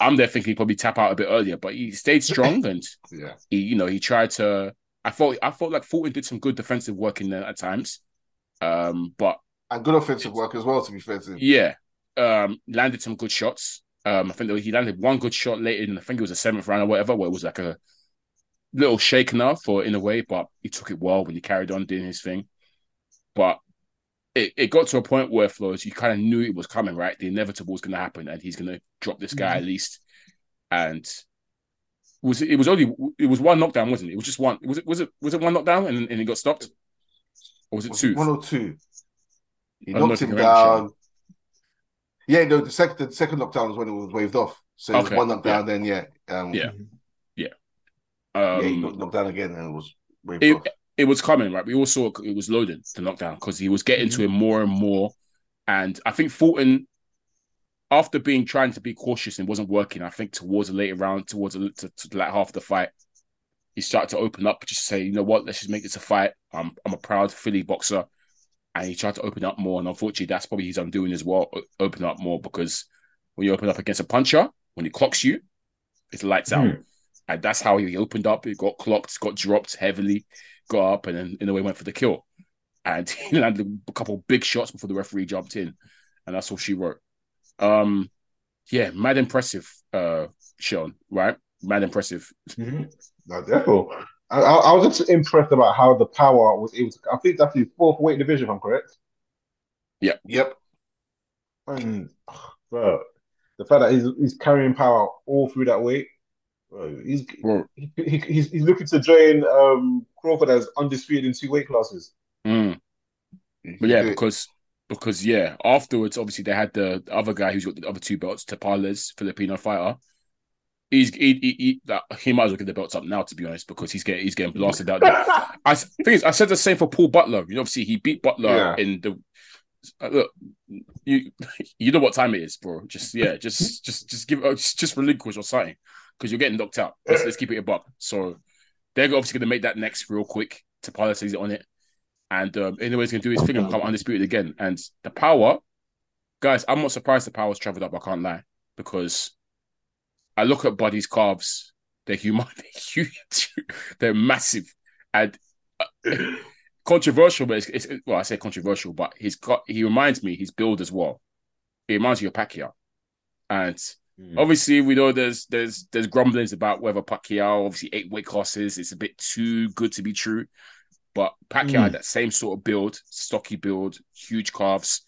I'm there thinking he'd probably tap out a bit earlier, but he stayed strong and yeah. he, you know, he tried to I thought I felt like Fulton did some good defensive work in there at times. Um, but and good offensive work as well, to be fair to him. Yeah. Um, landed some good shots. Um, I think was, he landed one good shot later in, I think it was the seventh round or whatever, where it was like a little shake now for Inoue, but he took it well when he carried on doing his thing. But It, it got to a point where, Flowz, you kind of knew it was coming, right? The inevitable was going to happen, and he's going to drop this guy mm-hmm. at least. And it was it was only it was one knockdown, wasn't it? It was just one. Was it was it was it one knockdown and and it got stopped, or was it was two? It one or two. He knocked him down. Yeah, no. The second the second knockdown was when it was waved off. So it okay. was one knockdown. Yeah. Then yeah, um, yeah, yeah. Um, yeah, he got knocked down again, and it was waved it, off. It was coming, right? We all saw it was loaded, the knockdown, because he was getting mm-hmm. to him more and more. And I think Fulton, after being trying to be cautious and wasn't working, I think towards the later round, towards the, to, to the latter half of the fight, he started to open up, just to say, you know what, let's just make this a fight. I'm, I'm a proud Philly boxer. And he tried to open up more. And unfortunately, that's probably his undoing as well, open up more, because when you open up against a puncher, when he clocks you, it's lights mm-hmm. out. And that's how he opened up. He got clocked, got dropped heavily, got up, and then Inoue went for the kill. And he landed a couple of big shots before the referee jumped in. And that's all she wrote. Um, yeah, mad impressive, uh, Sean, right? Mad impressive. Mm-hmm. No, definitely. I, I was just impressed about how the power was able to. I think that's his fourth weight division, if I'm correct. Yep. Yep. And bro, the fact that he's, he's carrying power all through that weight. Bro, he's Bro. He, he, he's he's looking to join um, Crawford as undisputed in two weight classes. Mm. But yeah, because because yeah, afterwards obviously they had the other guy who's got the other two belts, Tapales, Filipino fighter. He's he he, he, that, he might as well get the belts up now, to be honest, because he's getting he's getting blasted out there. I think I said the same for Paul Butler. You know, obviously he beat Butler yeah. in the. Uh, look, you you know what time it is, bro. Just yeah, just just just give just, just relinquish or something, because you're getting knocked out. Let's, let's keep it above. So they're obviously going to make that next real quick. Tapales is on it, and um, Inoue's going to do his thing and come undisputed again. And the power, guys, I'm not surprised the power's travelled up. I can't lie, because I look at Buddy's calves. They're human. They're huge. They're massive. And uh, controversial, but it's, it's, well, I say controversial, but he's got, he reminds me, his build as well. He reminds me of Pacquiao. And mm. obviously, we know there's there's there's grumblings about whether Pacquiao, obviously eight weight classes, it's a bit too good to be true. But Pacquiao mm. had that same sort of build, stocky build, huge calves.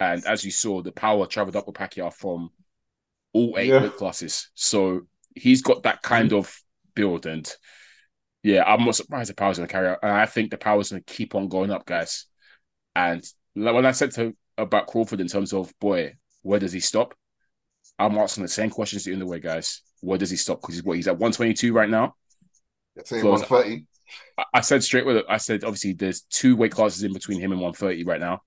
And as you saw, the power traveled up with Pacquiao from all eight yeah. weight classes. So he's got that kind mm. of build, and yeah, I'm not surprised the power's going to carry out. And I think the power's going to keep on going up, guys. And when I said to about Crawford in terms of, boy, where does he stop? I'm asking the same questions in the way, guys. Where does he stop? Because he's, what, he's at one twenty-two right now. That's it, one thirty. I, I said straight with it. I said, obviously, there's two weight classes in between him and one thirty right now.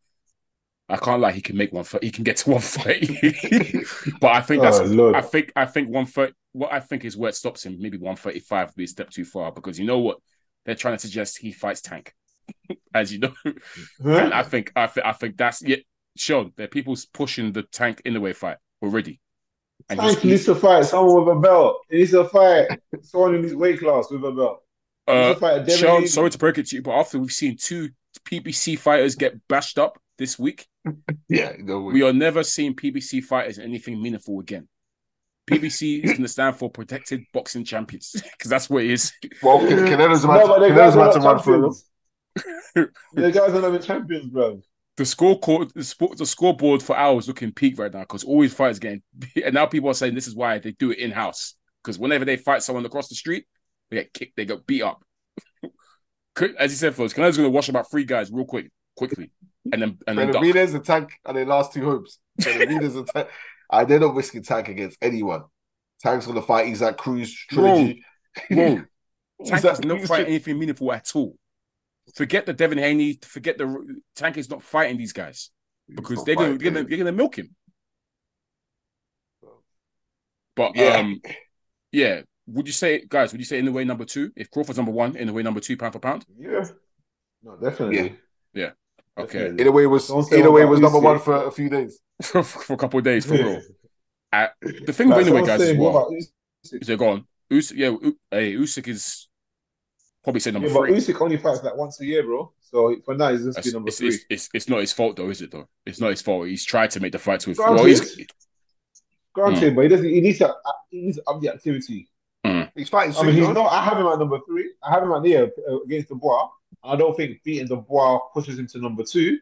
I can't lie, he can make one thirty. He can get to one thirty. But I think that's. Oh, I think. I think one thirty. What I think is where it stops him. Maybe one thirty-five would be a step too far, because you know what they're trying to suggest, he fights Tank, as you know. Huh? And I think. I think. I think that's yeah. Sean, there are people pushing the Tank Inoue fight already. And Tank needs to fight someone with a belt. He needs to fight someone in his weight class with a belt. Uh, Sean, sorry to break it to you, but after we've seen two P B C fighters get bashed up this week, yeah, no way. We are never seeing P B C fighters anything meaningful again. P B C is going to stand for Protected Boxing Champions, because that's what it is. Well, yeah. Canelo's about no, to, Canelo's about to run through. The guys are not champions, bro. The scorecard, the, the scoreboard for hours looking peak right now, because all these fighters getting, and now people are saying this is why they do it in house, because whenever they fight someone across the street, they get kicked, they get beat up. As you said, Floyd, Canelo's going to wash about three guys real quick, quickly, and then and then Benavidez and Tank are their last two hopes. Benavidez and Tank. I did not risk a Tank against anyone. Tank's going to fight Isaac Cruz trilogy. Whoa. Whoa. Tank is not fighting anything meaningful at all. Forget the Devin Haney. Forget the... Tank is not fighting these guys. Because they're going to milk him. But, yeah. Um, yeah. Would you say... Guys, would you say Inoue number two? If Crawford's number one, Inoue number two, pound for pound? Yeah. No, definitely. Yeah. yeah. Okay. Inoue was, Inoue was number one for a few days. for, for a couple of days, for yeah. real. Uh, the thing with Inoue, guys, saying, is what? Is they're gone. Usyk, yeah, U hey, Usyk is probably say number yeah, three. But Usyk only fights like once a year, bro. So for now, he's just be number it's, three. It's, it's, it's not his fault, though, is it, though? It's not his fault. He's tried to make the fights with... Granted, well, he's... Granted mm. but he doesn't... He needs to, he needs to up the activity. Mm. He's fighting soon, I mean, he's not, I have him at number three. I have him at near uh, against Dubois. I don't think beating Dubois pushes him to number two.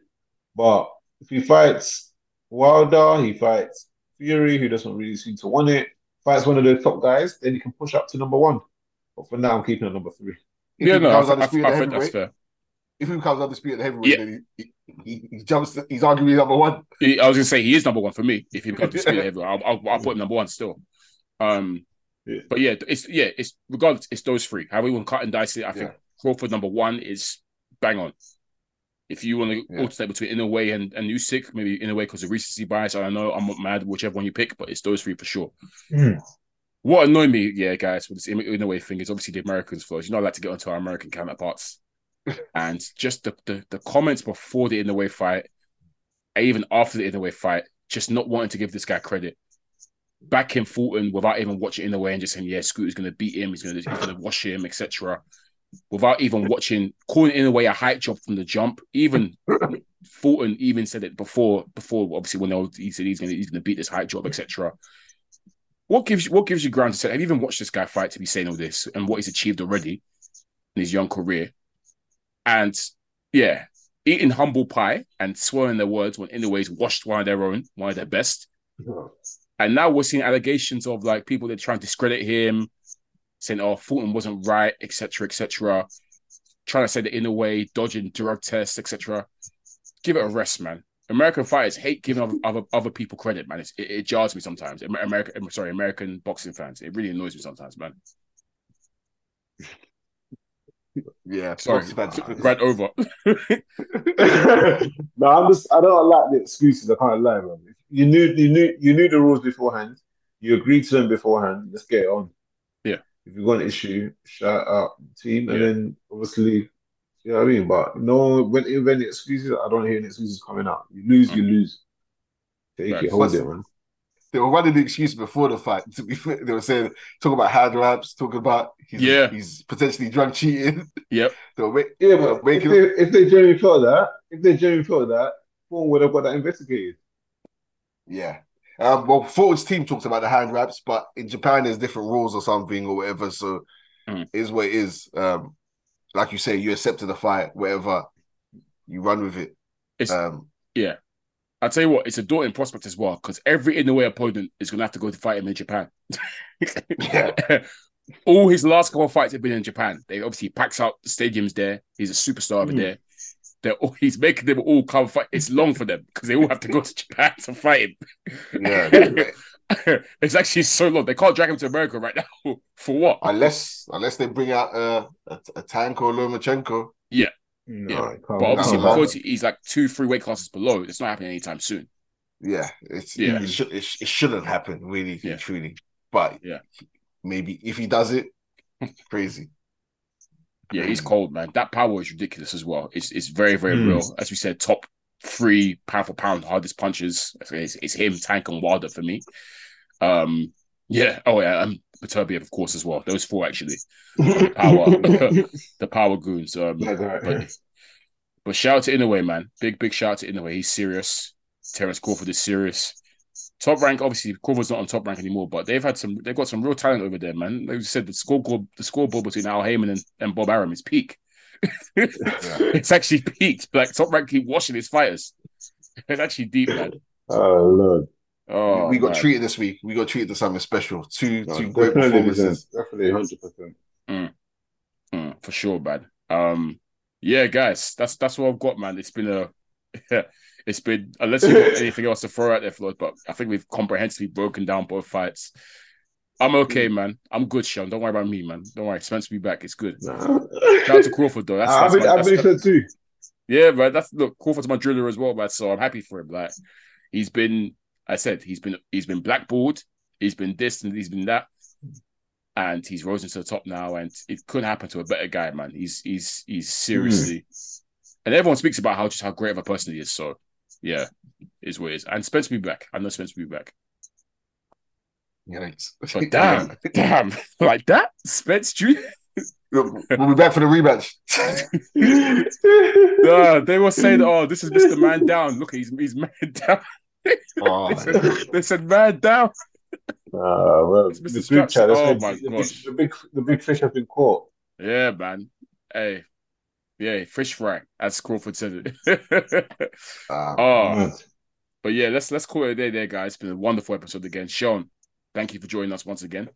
But if he fights... Wilder, he fights Fury, who doesn't really seem to want it. Fights one of those top guys, then he can push up to number one. But for now, I'm keeping it number three. If yeah, no, I, I, I think that's fair. If he becomes undisputed heavyweight, yeah. then he, he, he jumps. He's arguably number one. He, I was going to say he is number one for me. If he becomes undisputed heavyweight, I'll, I'll, I'll put him number one still. Um, yeah. But yeah, it's yeah, it's regardless. It's those three. However, we want to cut and dice it. I think yeah. Crawford number one is bang on. If you want to yeah. alternate between Inoue and, and Usyk, maybe Inoue because of recency bias, I don't know, I'm not mad whichever one you pick, but it's those three for sure. Mm. What annoyed me, yeah, guys, with this Inoue thing is obviously the Americans first. You know, I like to get onto our American counterparts. And just the, the, the comments before the Inoue fight, even after the Inoue fight, just not wanting to give this guy credit. Back in Fulton without even watching Inoue and just saying, yeah, Scooter's going to beat him, he's going to wash him, et cetera Without even watching, calling Inoue a hype job from the jump. Even Fulton even said it before. Before obviously, when they were, he said he's going he's going to beat this hype job, et cetera. What gives you what gives you ground to say? Have you even watched this guy fight to be saying all this and what he's achieved already in his young career? And yeah, eating humble pie and swearing their words when Inoue's washed one of their own, one of their best. And now we're seeing allegations of like people that are trying to discredit him. Saying, oh, Fulton wasn't right, et cetera, et cetera. Trying to say that in a way, dodging drug tests, et cetera. Give it a rest, man. American fighters hate giving other other, other people credit, man. It's, it, it jars me sometimes. American, sorry, American boxing fans. It really annoys me sometimes, man. Yeah, sorry, right over. No, I'm just. I don't like the excuses. I can't lie, man. You knew, you knew, you knew the rules beforehand. You agreed to them beforehand. Let's get it on. If you've got an issue, shout out the team. And yeah. then, obviously, you know what I mean? But no, when you any excuses, I don't hear any excuses coming out. You lose, mm. you lose. Take right. it, hold That's, it, man. They were running the excuse before the fight. To be fair, they were saying, talk about hand wraps, talk about he's, yeah. he's potentially drug cheating. Yep. They were, yeah, but if they, up... if they genuinely felt that, if they genuinely felt that, Fulton would have got that investigated. Yeah. Um, well, Fulton's team talks about the hand wraps, but in Japan there's different rules or something or whatever, so mm. it is what it is. Um, like you say, you accepted the fight, whatever, you run with it. It's, um, yeah. I'll tell you what, it's a daunting prospect as well, because every in-the-way opponent is going to have to go to fight him in Japan. yeah. All his last couple of fights have been in Japan. They obviously packs out the stadiums there. He's a superstar over mm. there. All, he's making them all come fight. It's long for them because they all have to go to Japan to fight him. Yeah, it's actually so long. They can't drag him to America right now. For what? Unless unless they bring out uh, a, a Tank or Lomachenko. Yeah. No, yeah. But obviously because he's like two, three weight classes below, it's not happening anytime soon. Yeah. It's, yeah. It, should, it, it shouldn't happen, really, yeah. truly. But yeah. maybe if he does it, crazy. Yeah, he's cold, man. That power is ridiculous as well. It's it's very, very mm. real. As we said, top three pound for pound, hardest punches. It's, it's him, Tank, and Wilder for me. Um, yeah. Oh, yeah. And Beterbiev, of course, as well. Those four, actually. Power. The power goons. Um, yeah, right, but, yeah. But shout out to Inoue, man. Big, big shout out to Inoue. He's serious. Terence Crawford is serious. Top Rank, obviously, Crawford's not on Top Rank anymore, but they've had some, they've got some real talent over there, man. Like you said, the scoreboard, the scoreboard between Al Haymon and, and Bob Arum is peak. Yeah. It's actually peaked. Like, Top Rank keep washing his fighters. It's actually deep, man. Oh, Lord. Oh, we got man. treated this week. We got treated to something special. Two, no, two great performances. Definitely one hundred percent. Mm. Mm, for sure, man. Um, yeah, guys, that's that's what I've got, man. It's been a... Yeah, it's been, unless you've got anything else to throw out there, Floyd, but I think we've comprehensively broken down both fights. I'm okay, man. I'm good, Sean. Don't worry about me, man. Don't worry. Spence will be back. It's good. Nah. Shout out to Crawford, though. That's, nah, that's I've been said too. Yeah, man. That's, look, Crawford's my driller as well, man, so I'm happy for him. Like, he's been, I said, he's been he's been blackballed, he's been this and he's been that, and he's risen to the top now, and it couldn't happen to a better guy, man. He's, he's, he's seriously... Mm. And everyone speaks about how just how great of a person he is. So, yeah, is what it is. And Spence will be back. I know Spence will be back. Yeah, thanks. But damn, damn, like that, Spence Junior We'll be back for the rematch. No, they were saying, "Oh, this is Mister Man Down. Look, he's he's man down." Oh, they, said, they said, "Man down." Uh, well, the big, Straps, oh my the, gosh. The, big, the big fish have been caught. Yeah, man. Hey. Yeah, fish fry, as Crawford said it. uh, oh, man. But yeah, let's let's call it a day there, guys. It's been a wonderful episode again. Sean, thank you for joining us once again.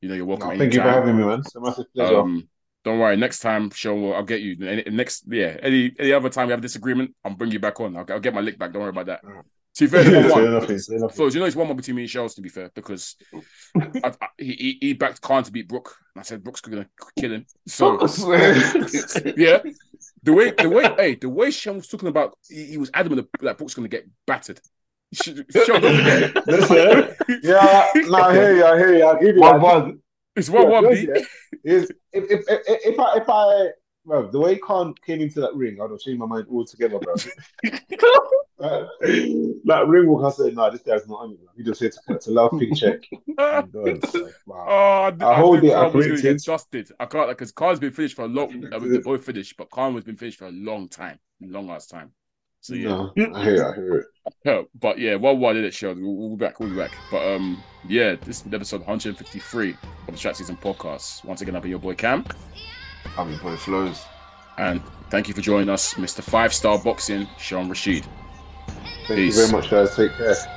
You know, you're welcome. No, thank you for having me, man. It's a massive pleasure. Um, don't worry, next time, Sean, will, I'll get you. Any, next, yeah, any any other time we have a disagreement, I'll bring you back on. I'll, I'll get my lick back. Don't worry about that. Mm. To be fair, it's one one. So you know, it's one one between me and Charles. To be fair, because I, I, he he backed Khan to beat Brooke, and I said Brooke's gonna kill him. So yeah, the way the way hey the way Sean was talking about, he, he was adamant that like, Brooke's gonna get battered. Sean, don't forget. Listen, yeah, no, I hear you, I hear you. I'll give you one one. It's one yeah, one. It was, yeah. Is if if if, if I if I. Bro, the way Khan came into that ring, I'd have changed my mind altogether, bro. uh, like, ring walk, I said, no, nah, this guy's not on it, bro. He just said to love pink check. And, uh, like, wow. Oh, I, I hold it. I was get dusted. I can't, like, because Khan's been finished for a long time. I mean, they're both finished, but Khan has been finished for a long time, long ass time. So, yeah. No, I hear it, I hear it. But, yeah, one one in it, show. We'll, we'll be back, we'll be back. But, um, yeah, this is episode one fifty-three of the Strap Season podcast. Once again, I'll be your boy, Cam. I'm your boy Flowz. And thank you for joining us, Mister Five Star Boxing, Sean Rashid. Thank Peace. you very much, guys. Take care.